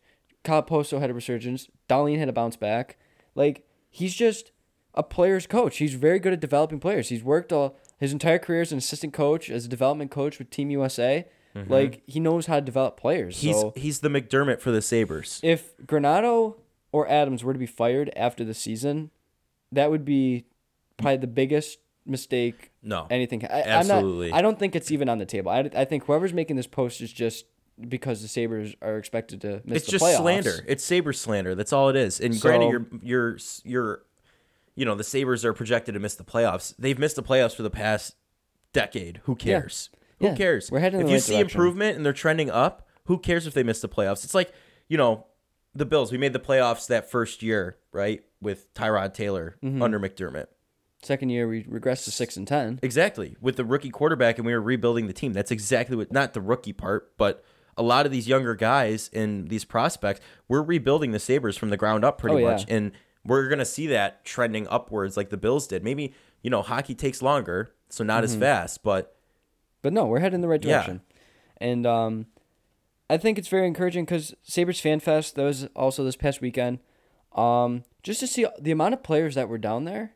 Kyle Poso had a resurgence. Darlene had a bounce back. Like, he's just a player's coach. He's very good at developing players. He's worked all his entire career as an assistant coach, as a development coach with Team U S A. Mm-hmm. Like, he knows how to develop players. He's so, he's the McDermott for the Sabres. If Granato or Adams were to be fired after the season, that would be probably the biggest mistake. No. Anything. I, absolutely. I'm not, I don't think it's even on the table. I, I think whoever's making this post is just because the Sabres are expected to miss it's the playoffs. It's just slander. It's Sabres slander. That's all it is. And so, granted, you're you're you're you know, the Sabres are projected to miss the playoffs. They've missed the playoffs for the past decade. Who cares? Yeah. Who yeah, cares? We're heading in the right direction. If you see improvement and they're trending up, who cares if they miss the playoffs? It's like, you know, the Bills. We made the playoffs that first year, right, with Tyrod Taylor mm-hmm. under McDermott. Second year, we regressed to six and ten. Exactly. With the rookie quarterback, and we were rebuilding the team. That's exactly what, not the rookie part, but a lot of these younger guys and these prospects, we're rebuilding the Sabres from the ground up pretty oh, yeah. much. And we're going to see that trending upwards like the Bills did. Maybe, you know, hockey takes longer, so not mm-hmm. as fast, but... But no, we're heading in the right direction. Yeah. And um, I think it's very encouraging because Sabres Fan Fest, that was also this past weekend, um, just to see the amount of players that were down there,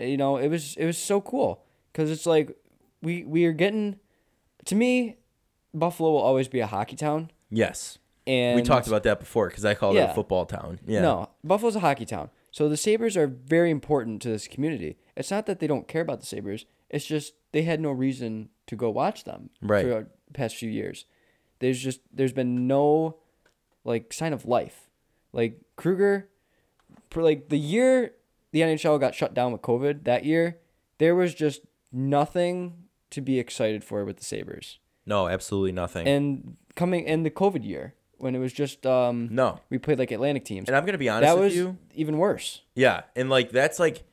you know, it was it was so cool because it's like we, we are getting, to me, Buffalo will always be a hockey town. Yes. And we talked about that before because I called yeah. it a football town. Yeah. No, Buffalo's a hockey town. So the Sabres are very important to this community. It's not that they don't care about the Sabres. It's just they had no reason to go watch them right. throughout the past few years. There's just there's been no like sign of life. Like Kruger, for like the year the N H L got shut down with COVID that year, there was just nothing to be excited for with the Sabres. No, absolutely nothing. And coming in the COVID year when it was just um no we played like Atlantic teams. And I'm gonna be honest with you, that was even worse. Yeah, and like that's like,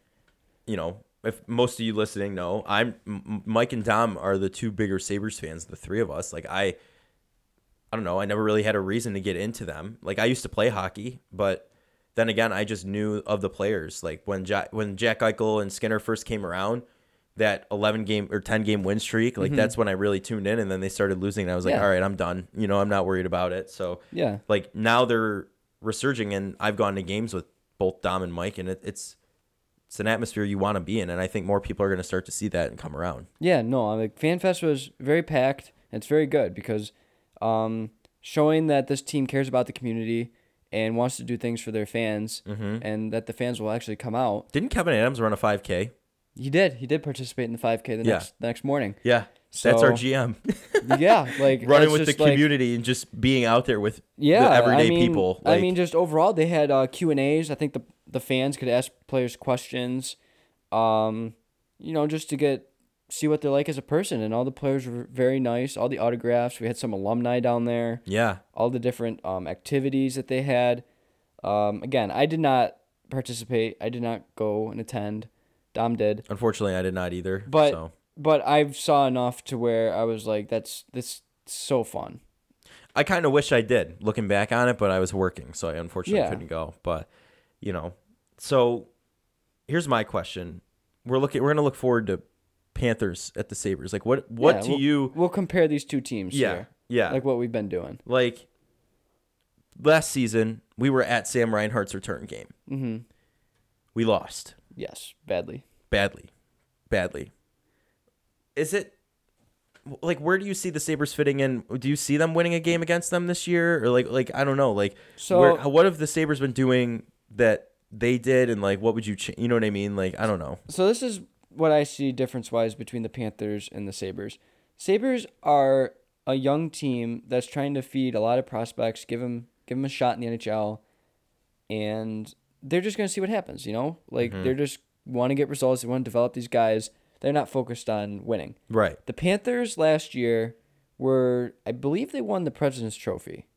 you know. If most of you listening know, I'm Mike and Dom are the two bigger Sabres fans, the three of us. Like I, I don't know. I never really had a reason to get into them. Like I used to play hockey, but then again, I just knew of the players. Like when Jack, when Jack Eichel and Skinner first came around, that eleven game or ten game win streak, like mm-hmm. that's when I really tuned in. And then they started losing, and I was like, yeah. all right, I'm done. You know, I'm not worried about it. So yeah, like now they're resurging, and I've gone to games with both Dom and Mike, and it, it's. It's an atmosphere you want to be in, and I think more people are going to start to see that and come around. Yeah, no, I mean, FanFest was very packed, and it's very good because um, showing that this team cares about the community and wants to do things for their fans mm-hmm. and that the fans will actually come out. Didn't Kevin Adams run a five K? He did. He did participate in the five K the, yeah. next, the next morning. Yeah, so, that's our G M. yeah. like running with the community like, and just being out there with yeah, the everyday I mean, people. Like, I mean, just overall, they had uh, Q and A's. I think the The fans could ask players questions, um, you know, just to get see what they're like as a person. And all the players were very nice. All the autographs. We had some alumni down there. Yeah. All the different um, activities that they had. Um, again, I did not participate. I did not go and attend. Dom did. Unfortunately, I did not either. But so. but I saw enough to where I was like, that's that's so fun. I kind of wish I did, looking back on it, but I was working, so I unfortunately yeah. couldn't go. But. You know, so here's my question: We're looking, we're gonna look forward to Panthers at the Sabres. Like, what, what yeah, do we'll, you? We'll compare these two teams. Yeah, here, yeah. Like what we've been doing. Like last season, we were at Sam Reinhart's return game. Mm-hmm. We lost. Yes, badly. Badly, badly. Is it like where do you see the Sabres fitting in? Do you see them winning a game against them this year, or like, like I don't know, like so where, what have the Sabres been doing that they did, and like what would you change? You know what I mean? Like I don't know. So this is what I see difference wise between the Panthers and the Sabres. Sabres are a young team that's trying to feed a lot of prospects, give them give them a shot in the N H L, and they're just going to see what happens, you know? Like mm-hmm. they're just want to get results, they want to develop these guys. They're not focused on winning. Right. The Panthers last year were, I believe they won the President's Trophy.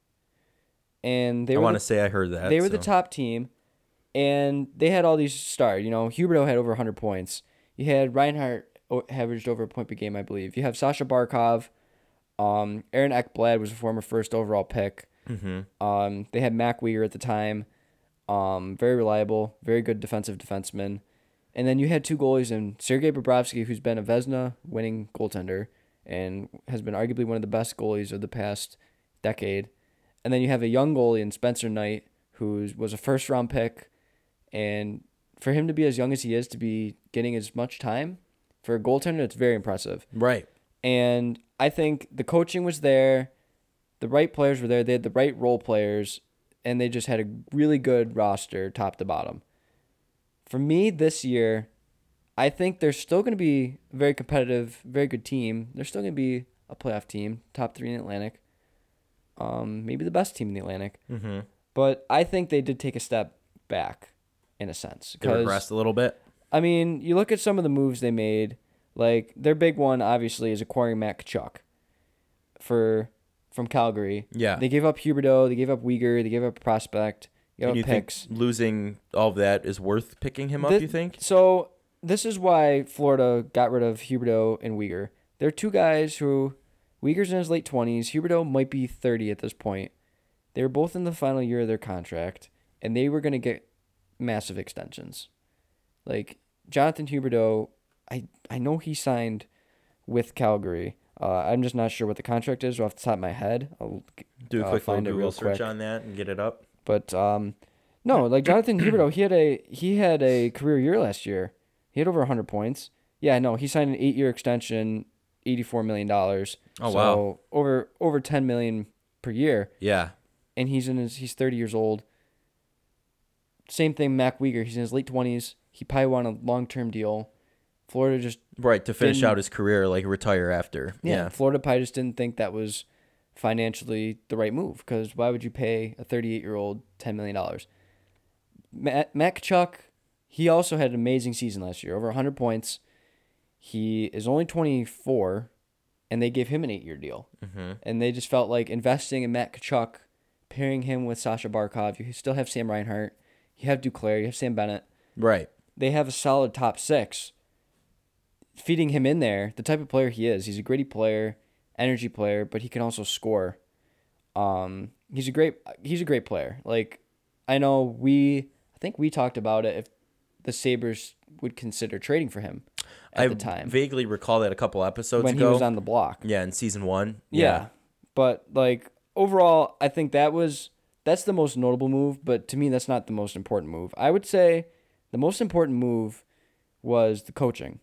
And they I want to say I heard that. They so. were the top team. And they had all these stars. You know, Huberdeau had over one hundred points. You had Reinhart averaged over a point per game, I believe. You have Sasha Barkov. Um, Aaron Ekblad was a former first overall pick. Mm-hmm. Um, they had Mac Weger at the time. Um, very reliable, very good defensive defenseman. And then you had two goalies in Sergei Bobrovsky, who's been a Vezina winning goaltender and has been arguably one of the best goalies of the past decade. And then you have a young goalie in Spencer Knight, who was a first-round pick. And for him to be as young as he is, to be getting as much time, for a goaltender, it's very impressive. Right. And I think the coaching was there. The right players were there. They had the right role players. And they just had a really good roster top to bottom. For me this year, I think they're still going to be a very competitive, very good team. They're still going to be a playoff team, top three in the Atlantic. Um, maybe the best team in the Atlantic. Mm-hmm. But I think they did take a step back in a sense. They regressed a little bit. I mean, you look at some of the moves they made. Like, their big one, obviously, is acquiring Matt Tkachuk for, from Calgary. Yeah. They gave up Huberdeau. They gave up Weegar. They gave up a prospect. They gave up picks. Think losing all of that is worth picking him up, the, you think? So, this is why Florida got rid of Huberdeau and Weegar. They're two guys who, Weegar's in his late twenties. Huberdeau might be thirty at this point. They were both in the final year of their contract, and they were going to get massive extensions. Like, Jonathan Huberdeau, I, I know he signed with Calgary. Uh, I'm just not sure what the contract is off the top of my head. I'll do a quick uh, Google real search quick on that and get it up. But um, no, like Jonathan Huberdeau, he had a he had a career year last year. He had over one hundred points. Yeah, no, he signed an eight-year extension, eighty-four million dollars. Oh, so wow. over over ten million dollars per year. Yeah. And he's in his he's thirty years old. Same thing, Mac Weegar. He's in his late twenties. He probably wanted a long-term deal. Florida just right to finish out his career, like retire after. Yeah, yeah, Florida probably just didn't think that was financially the right move, because why would you pay a thirty-eight-year-old ten million dollars? Matt, Matt Tkachuk, he also had an amazing season last year, over one hundred points. He is only twenty-four, and they gave him an eight-year deal. Mm-hmm. And they just felt like investing in Matt Tkachuk, pairing him with Sasha Barkov. You still have Sam Reinhart. You have Duclair. You have Sam Bennett. Right. They have a solid top six. Feeding him in there, the type of player he is, he's a gritty player, energy player, but he can also score. Um, he's a great he's a great player. Like, I know we I think we talked about it, if the Sabres would consider trading for him at I the time. I vaguely recall that a couple episodes when ago. When he was on the block. Yeah, in season one. Yeah. yeah. But like overall, I think that was that's the most notable move, but to me that's not the most important move. I would say the most important move was the coaching.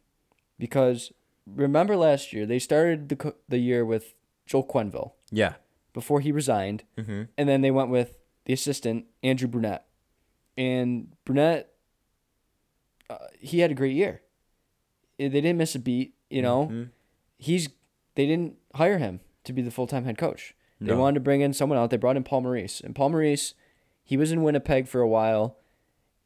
Because remember last year, they started the co- the year with Joel Quenneville. Yeah. Before he resigned. Mm-hmm. And then they went with the assistant, Andrew Brunette. And Brunette, uh, he had a great year. They didn't miss a beat, you know. Mm-hmm. He's They didn't hire him to be the full-time head coach. No. They wanted to bring in someone out. They brought in Paul Maurice. And Paul Maurice, he was in Winnipeg for a while.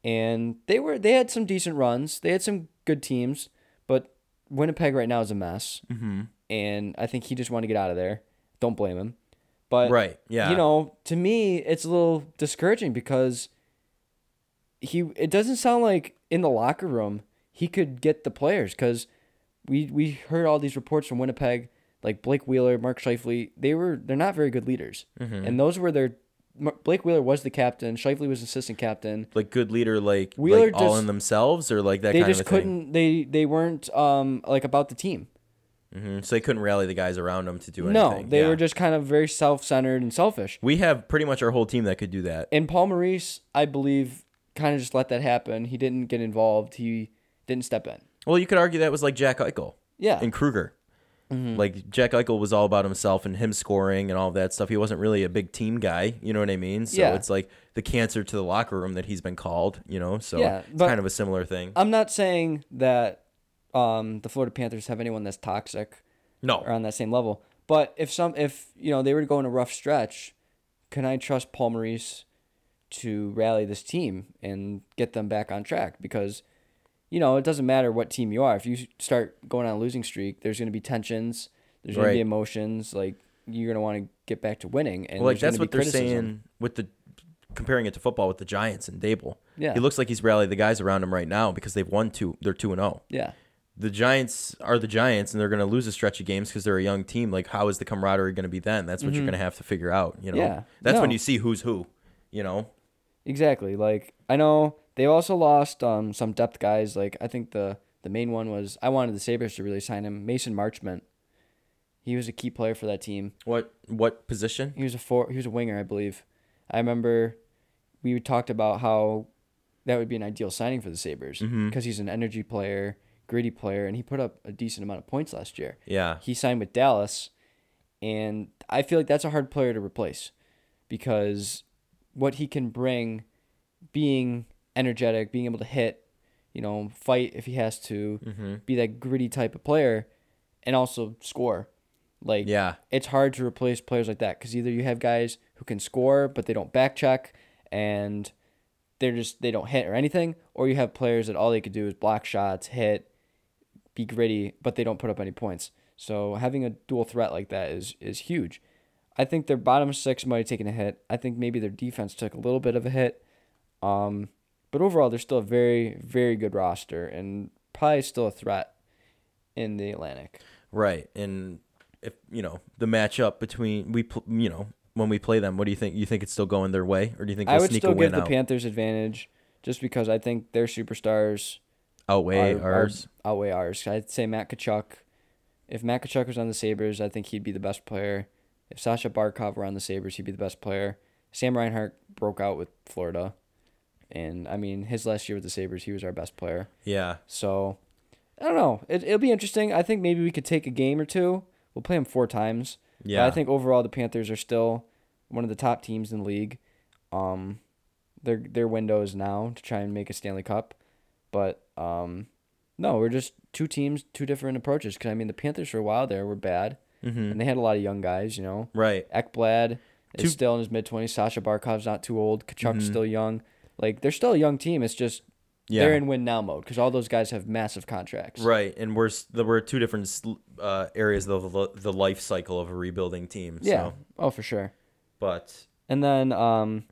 And they were they had some decent runs. They had some good teams. But Winnipeg right now is a mess, mm-hmm. and I think he just wanted to get out of there. Don't blame him. But, right, yeah. you know, to me, it's a little discouraging because he. It doesn't sound like in the locker room he could get the players, because we, we heard all these reports from Winnipeg, like Blake Wheeler, Mark Scheifele. They were, they're not very good leaders, mm-hmm. and those were their... Blake Wheeler was the captain. Scheifele was assistant captain. Like good leader, like, like all just, in themselves, or like that kind of thing? They just couldn't, they, they weren't um, like about the team. Mm-hmm. So they couldn't rally the guys around them to do anything. No, they yeah. were just kind of very self-centered and selfish. We have pretty much our whole team that could do that. And Paul Maurice, I believe, kind of just let that happen. He didn't get involved. He didn't step in. Well, you could argue that was like Jack Eichel yeah. and Kruger. Mm-hmm. Like, Jack Eichel was all about himself and him scoring and all that stuff. He wasn't really a big team guy, you know what I mean? So yeah. it's like the cancer to the locker room that he's been called, you know? So yeah, it's kind of a similar thing. I'm not saying that um, the Florida Panthers have anyone that's toxic no. or on that same level. But if, some, if you know, they were to go on a rough stretch, can I trust Paul Maurice to rally this team and get them back on track? Because... You know, it doesn't matter what team you are. If you start going on a losing streak, there's going to be tensions. There's going right. to be emotions. Like, you're going to want to get back to winning. And well, like, that's what they're criticism. saying with the comparing it to football with the Giants and Dable. Yeah. He looks like he's rallied the guys around him right now because they've won two. They're two and oh. Yeah. The Giants are the Giants, and they're going to lose a stretch of games because they're a young team. Like, how is the camaraderie going to be then? That's what mm-hmm. you're going to have to figure out. You know, yeah. that's no. when you see who's who. You know, exactly. Like, I know. They also lost um, some depth guys. Like, I think the, the main one was, I wanted the Sabres to really sign him, Mason Marchment. He was a key player for that team. What what position? He was a four, he was a winger, I believe. I remember we talked about how that would be an ideal signing for the Sabres because mm-hmm. he's an energy player, gritty player, and he put up a decent amount of points last year. Yeah. He signed with Dallas, and I feel like that's a hard player to replace because what he can bring, being energetic, being able to hit, you know, fight if he has to, mm-hmm. be that gritty type of player, and also score. Like, yeah. It's hard to replace players like that because either you have guys who can score but they don't back check and they're just they don't hit or anything, or you have players that all they could do is block shots, hit, be gritty, but they don't put up any points. So having a dual threat like that is is huge. I think their bottom six might have taken a hit. I think maybe their defense took a little bit of a hit. Um, but overall, they're still a very, very good roster and probably still a threat in the Atlantic. Right, and if you know the matchup between we, you know, when we play them, what do you think? You think it's still going their way, or do you think they'll sneak a win out? I would still give the Panthers advantage, just because I think their superstars outweigh are, ours. Are, outweigh ours. I'd say Matt Tkachuk. If Matt Tkachuk was on the Sabres, I think he'd be the best player. If Sasha Barkov were on the Sabres, he'd be the best player. Sam Reinhart broke out with Florida, and I mean his last year with the Sabres, he was our best player. Yeah. So I don't know. It it'll be interesting. I think maybe we could take a game or two. We'll play them four times. Yeah. But I think overall the Panthers are still one of the top teams in the league. Um, their their window is now to try and make a Stanley Cup. But um, no, we're just two teams, two different approaches. Because, I mean, the Panthers for a while there were bad. Mm-hmm. And they had a lot of young guys, you know. Right. Ekblad is two... still in his mid-twenties. Sasha Barkov's not too old. Tkachuk's mm-hmm. still young. Like, they're still a young team. It's just... Yeah. They're in win-now mode because all those guys have massive contracts. Right, and we're we're two different uh, areas of the, the life cycle of a rebuilding team. So. Yeah, oh, for sure. But and then, um,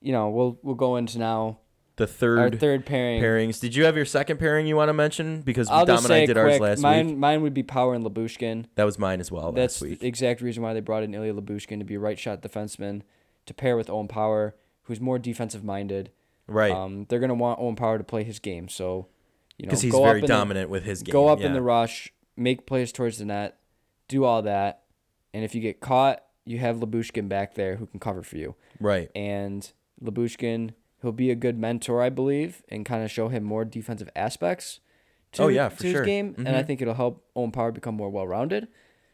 you know, we'll we'll go into now the third our third pairing pairings. Did you have your second pairing you want to mention? Because we I'll dominated just say quick, ours last mine, week. Mine would be Power and Lyubushkin. That was mine as well. That's last week. The exact reason why they brought in Ilya Lyubushkin to be a right shot defenseman to pair with Owen Power, who's more defensive minded. Right. Um, they're going to want Owen Power to play his game. So, you know, because he's very dominant the, with his game. Go up yeah. in the rush, make plays towards the net, do all that. And if you get caught, you have Lyubushkin back there who can cover for you. Right. And Lyubushkin, he'll be a good mentor, I believe, and kind of show him more defensive aspects to, oh, yeah, for to sure. his game. Mm-hmm. And I think it'll help Owen Power become more well rounded.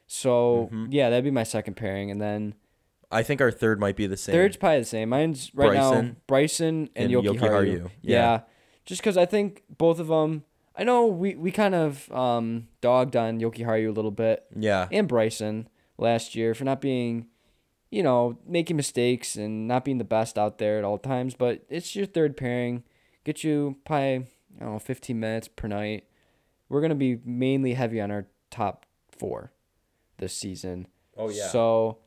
So, mm-hmm. yeah, that'd be my second pairing. And then. I think our third might be the same. Third's probably the same. Mine's right Bryson, now Bryson and, and Yoki, Yoki Haru. Haru. Yeah. yeah. Just because I think both of them, I know we, we kind of um, dogged on Yoki Haru a little bit. Yeah. And Bryson last year for not being, you know, making mistakes and not being the best out there at all times. But it's your third pairing. Get you probably, I don't know, fifteen minutes per night. We're going to be mainly heavy on our top four this season. Oh, yeah. So...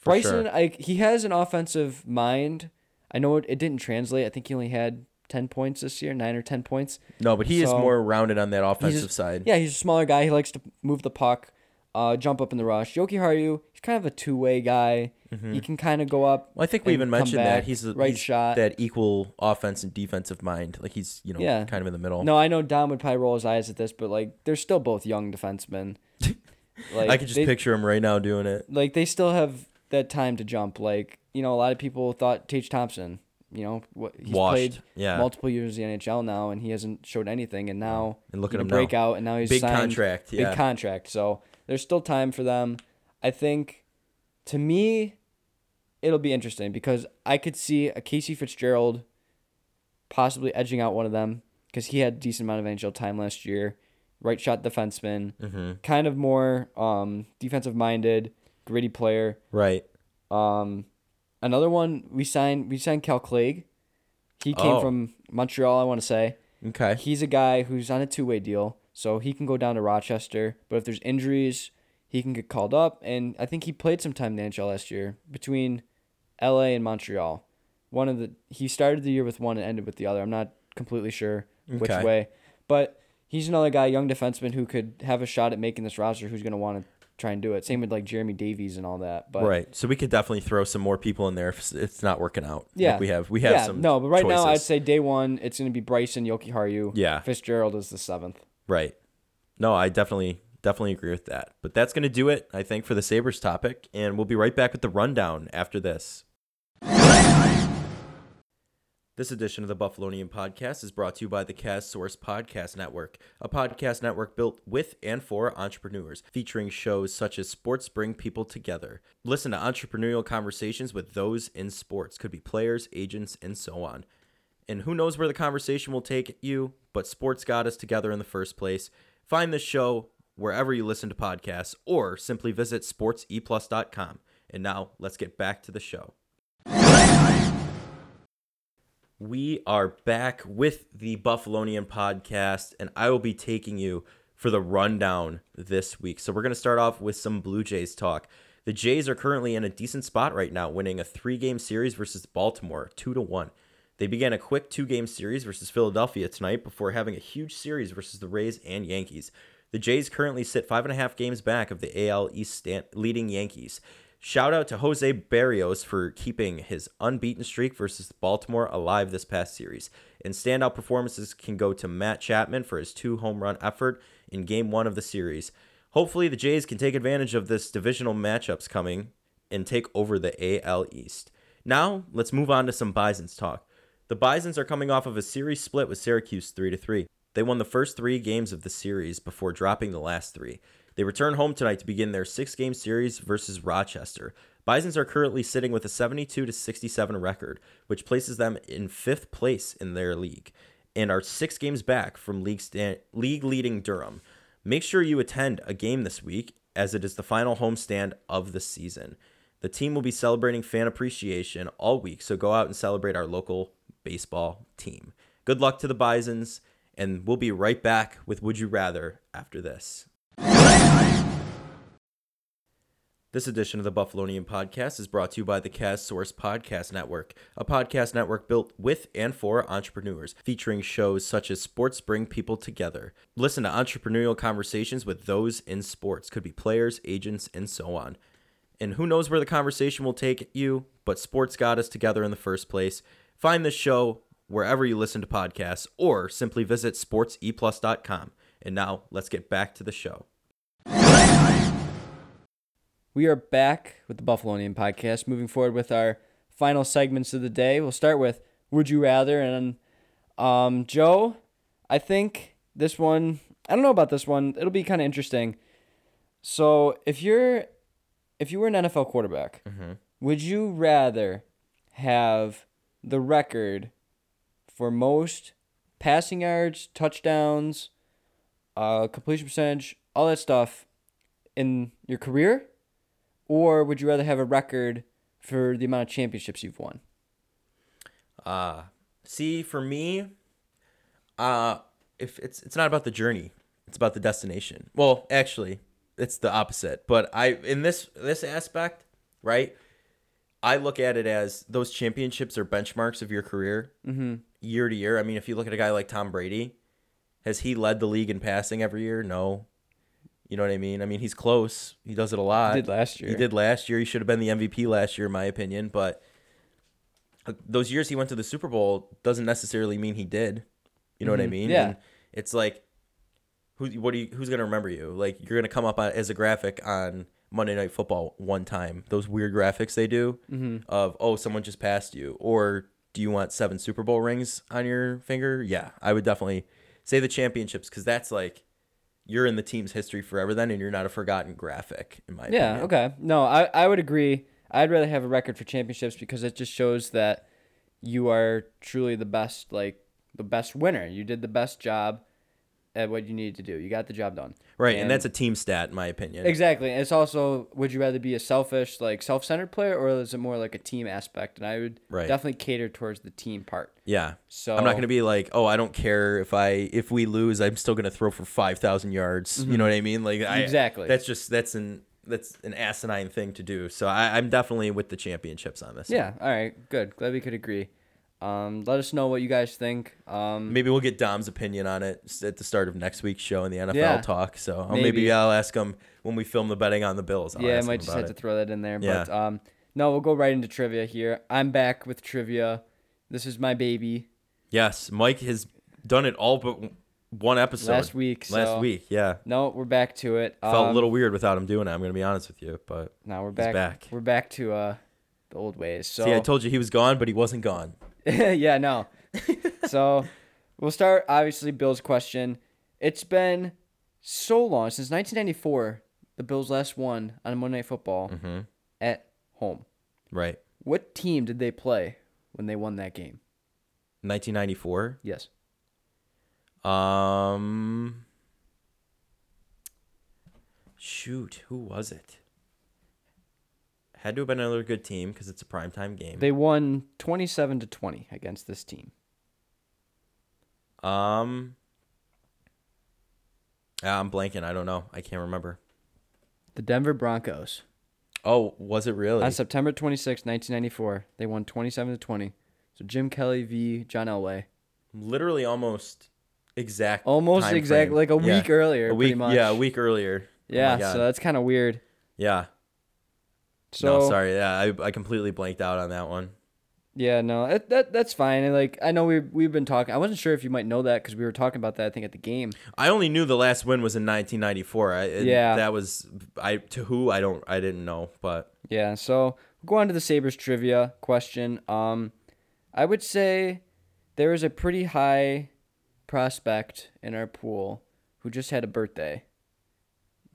For Bryson, sure. I, he has an offensive mind. I know it, it didn't translate. I think he only had ten points this year, nine or ten points. No, but he so, is more rounded on that offensive a, side. Yeah, he's a smaller guy. He likes to move the puck, uh, jump up in the rush. Yoki Haru, he's kind of a two-way guy. Mm-hmm. He can kind of go up. Well, I think we even mentioned back, that. He's, a, right he's shot. That equal offense and defensive mind. Like he's you know yeah. kind of in the middle. No, I know Dom would probably roll his eyes at this, but like they're still both young defensemen. Like, I could just they, picture him right now doing it. Like they still have... that time to jump. Like, you know, a lot of people thought Tage Thompson, you know, what he's Washed. played yeah. multiple years in the N H L now, and he hasn't showed anything, and now and look at him break now. out, and now he's big signed, contract, yeah. big contract. So there's still time for them. I think, to me, it'll be interesting because I could see a Casey Fitzgerald possibly edging out one of them because he had a decent amount of N H L time last year. Right shot defenseman, mm-hmm. kind of more um, defensive minded. Gritty player. Right. Um, another one we signed we signed Cal Clegg. He came oh. from Montreal, I want to say. Okay. He's a guy who's on a two way deal, so he can go down to Rochester. But if there's injuries, he can get called up. And I think he played some time in the N H L last year between L A and Montreal. One of the he started the year with one and ended with the other. I'm not completely sure okay. which way. But he's another guy, young defenseman who could have a shot at making this roster who's gonna want to try and do it. Same with like Jeremy Davies and all that. But right. So we could definitely throw some more people in there if it's not working out. Yeah. Like we have we have yeah, some No, but right choices. Now I'd say day one, it's going to be Bryson, Yoki Haru. Yeah. Fitzgerald is the seventh. Right. No, I definitely definitely agree with that. But that's going to do it, I think, for the Sabres topic, and we'll be right back with the rundown after this. This edition of the Buffalonian Podcast is brought to you by the KazSource Podcast Network, a podcast network built with and for entrepreneurs, featuring shows such as Sports Bring People Together. Listen to entrepreneurial conversations with those in sports, could be players, agents, and so on. And who knows where the conversation will take you, but sports got us together in the first place. Find this show wherever you listen to podcasts, or simply visit sports e plus dot com. And now, let's get back to the show. We are back with the Buffalonian Podcast, and I will be taking you for the rundown this week. So we're going to start off with some Blue Jays talk. The Jays are currently in a decent spot right now, winning a three-game series versus Baltimore, two to one. They began a quick two-game series versus Philadelphia tonight before having a huge series versus the Rays and Yankees. The Jays currently sit five and a half games back of the A L East stand- leading Yankees. Shout out to Jose Berrios for keeping his unbeaten streak versus Baltimore alive this past series. And standout performances can go to Matt Chapman for his two home run effort in game one of the series. Hopefully the Jays can take advantage of this divisional matchups coming and take over the A L East. Now let's move on to some Bisons talk. The Bisons are coming off of a series split with Syracuse three to three. They won the first three games of the series before dropping the last three. They return home tonight to begin their six-game series versus Rochester. Bisons are currently sitting with a seventy-two to sixty-seven record, which places them in fifth place in their league, and are six games back from league stand- league-leading Durham. Make sure you attend a game this week, as it is the final homestand of the season. The team will be celebrating fan appreciation all week, so go out and celebrate our local baseball team. Good luck to the Bisons, and we'll be right back with Would You Rather after this. This edition of the Buffalonian Podcast is brought to you by the KazSource Podcast Network, a podcast network built with and for entrepreneurs, featuring shows such as Sports Bring People Together. Listen to entrepreneurial conversations with those in sports, could be players, agents, and so on. And who knows where the conversation will take you, but sports got us together in the first place. Find this show wherever you listen to podcasts, or simply visit sports e plus dot com. And now, let's get back to the show. We are back with the Buffalonian Podcast, moving forward with our final segments of the day. We'll start with Would You Rather, and um, Joe, I think this one, I don't know about this one, it'll be kind of interesting. So, if you're, if you were an N F L quarterback, mm-hmm. would you rather have the record for most passing yards, touchdowns, Uh, completion percentage, all that stuff in your career? Or would you rather have a record for the amount of championships you've won? Uh, see, for me, uh, if it's it's not about the journey. It's about the destination. Well, actually, it's the opposite. But I in this this aspect, right, I look at it as those championships are benchmarks of your career mm-hmm. year to year. I mean, if you look at a guy like Tom Brady, has he led the league in passing every year? No. You know what I mean? I mean, he's close. He does it a lot. He did last year. He did last year. He should have been the M V P last year, in my opinion. But those years he went to the Super Bowl doesn't necessarily mean he did. You know mm-hmm. what I mean? Yeah. And it's like, who? What do you? Who's going to remember you? Like, you're going to come up as a graphic on Monday Night Football one time. Those weird graphics they do mm-hmm. of, oh, someone just passed you. Or do you want seven Super Bowl rings on your finger? Yeah, I would definitely... say the championships, because that's like you're in the team's history forever then, and you're not a forgotten graphic, in my yeah, opinion. Yeah, okay. No, I, I would agree. I'd rather have a record for championships because it just shows that you are truly the best, like the best winner. You did the best job at what you needed to do. You got the job done. Right, and, and that's a team stat, in my opinion. Exactly. It's also, would you rather be a selfish, like self-centered player, or is it more like a team aspect? And I would right. definitely cater towards the team part. Yeah. So I'm not going to be like, oh, I don't care if I if we lose, I'm still going to throw for five thousand yards. Mm-hmm. You know what I mean? Like I, exactly. That's just that's an that's an asinine thing to do. So I, I'm definitely with the championships on this. Yeah. All right. Good. Glad we could agree. Um, let us know what you guys think. Um, maybe we'll get Dom's opinion on it at the start of next week's show in the N F L yeah, talk. So maybe. maybe I'll ask him when we film the betting on the Bills. I'll yeah, I might just have it. to throw that in there. Yeah. But um, no, we'll go right into trivia here. I'm back with trivia. This is my baby. Yes, Mike has done it all but one episode last week. So last week, yeah. No, we're back to it. Felt um, a little weird without him doing it. I'm gonna be honest with you, but now we're back. back. We're back to uh, the old ways. So see, I told you he was gone, but he wasn't gone. yeah, no. So we'll start obviously Bill's question. It's been so long since nineteen ninety-four. The Bills last won on a Monday Night Football mm-hmm. at home. Right. What team did they play when they won that game? nineteen ninety-four. Yes. Um, shoot, who was it? Had to have been another good team because it's a primetime game. They won twenty-seven to twenty against this team. Um, I'm blanking. I don't know. I can't remember. The Denver Broncos. Oh, was it really? On September twenty-sixth, nineteen ninety-four, they won twenty-seven to twenty. So Jim Kelly v. John Elway. Literally almost exact. Almost exact, frame. like a week yeah. earlier, a week, pretty much. Yeah, a week earlier. Yeah, oh so that's kind of weird. Yeah. So no, sorry. Yeah, I I completely blanked out on that one. Yeah, no, it, that that's fine. And like I know we we've, we've been talking. I wasn't sure if you might know that because we were talking about that. I think at the game. I only knew the last win was in nineteen ninety-four. I, it, yeah, that was I to who I don't I didn't know, but yeah. So we'll go on to the Sabres trivia question. Um, I would say there is a pretty high prospect in our pool who just had a birthday,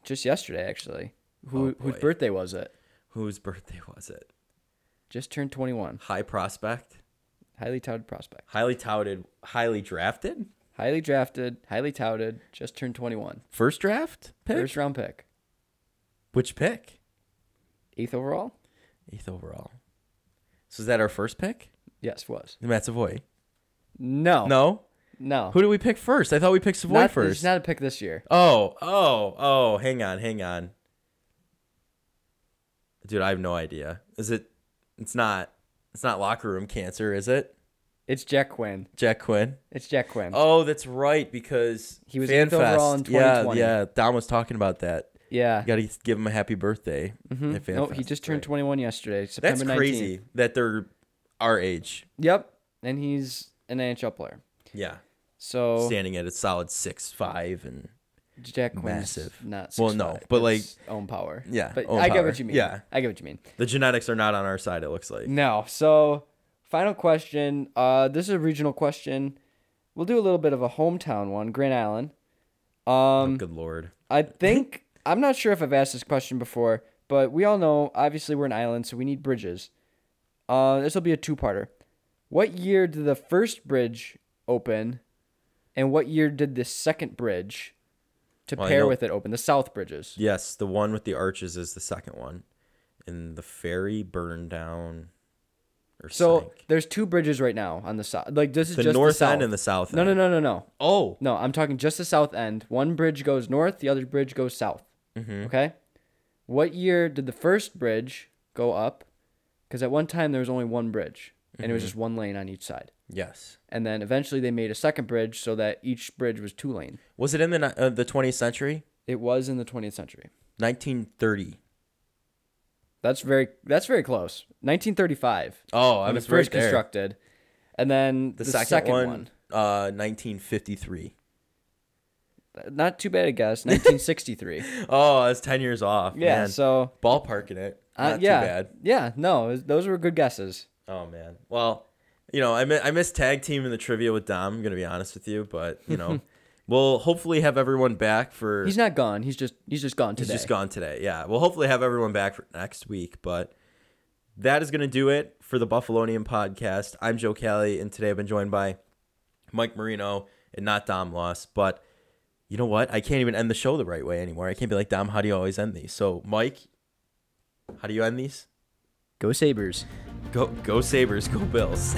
just yesterday actually. Who oh whose birthday was it? Whose birthday was it? Just turned twenty-one. High prospect. Highly touted prospect. Highly touted. Highly drafted? Highly drafted. Highly touted. Just turned twenty-one. First draft pick? First round pick. Which pick? Eighth overall. Eighth overall. So is that our first pick? Yes, it was. Matt Savoy. No. No? No. Who did we pick first? I thought we picked Savoy not, first. It's not a pick this year. Oh, oh, oh. Hang on, hang on. Dude, I have no idea. Is it... It's not it's not locker room cancer, is it? It's Jack Quinn. Jack Quinn? It's Jack Quinn. Oh, that's right, because he was eighth overall in twenty twenty. Yeah, yeah, Don was talking about that. Yeah. You got to give him a happy birthday. Mm-hmm. At Fan no, Fest. He just turned right. twenty-one yesterday, September nineteenth. That's crazy that they're our age. Yep, and he's an N H L player. Yeah. So standing at a solid six five and Jack Quinn's not well, no, but like own power. Yeah, but I power. get what you mean. Yeah, I get what you mean. The genetics are not on our side. It looks like no. So, final question. Uh, this is a regional question. We'll do a little bit of a hometown one. Grand Island. Um, oh, good lord. I think I'm not sure if I've asked this question before, but we all know obviously we're an island, so we need bridges. Uh, this will be a two-parter. What year did the first bridge open, and what year did the second bridge? To well, pair with it open. The South Bridges. Yes, the one with the arches is the second one. And the ferry burned down or So sank. There's two bridges right now on the south. Like this is the just north the south. end and the south no, end. No, no, no, no, no. Oh. No, I'm talking just the south end. One bridge goes north, the other bridge goes south. Mm-hmm. Okay? What year did the first bridge go up? Because at one time there was only one bridge. And mm-hmm. it was just one lane on each side. Yes. And then eventually they made a second bridge so that each bridge was two lane. Was it in the uh, the twentieth century? It was in the twentieth century. nineteen thirty. That's very that's very close. nineteen thirty-five. Oh, I was first right there. Constructed. And then the, the second, second one, one. Uh, nineteen fifty-three. Not too bad a guess. nineteen sixty-three. Oh, that's ten years off. Yeah, man. So ballparking it. Not uh, yeah, too bad. Yeah, no, was, those were good guesses. Oh, man. Well, you know, I miss, I miss tag team in the trivia with Dom. I'm going to be honest with you, but, you know, we'll hopefully have everyone back for... He's not gone. He's just he's just gone today. He's just gone today, yeah. We'll hopefully have everyone back for next week, but that is going to do it for the Buffalonian Podcast. I'm Joe Kelly, and today I've been joined by Mike Marino and not Dom Loss, but you know what? I can't even end the show the right way anymore. I can't be like, Dom, how do you always end these? So, Mike, how do you end these? Go Sabres. Go, go Sabres, go Bills.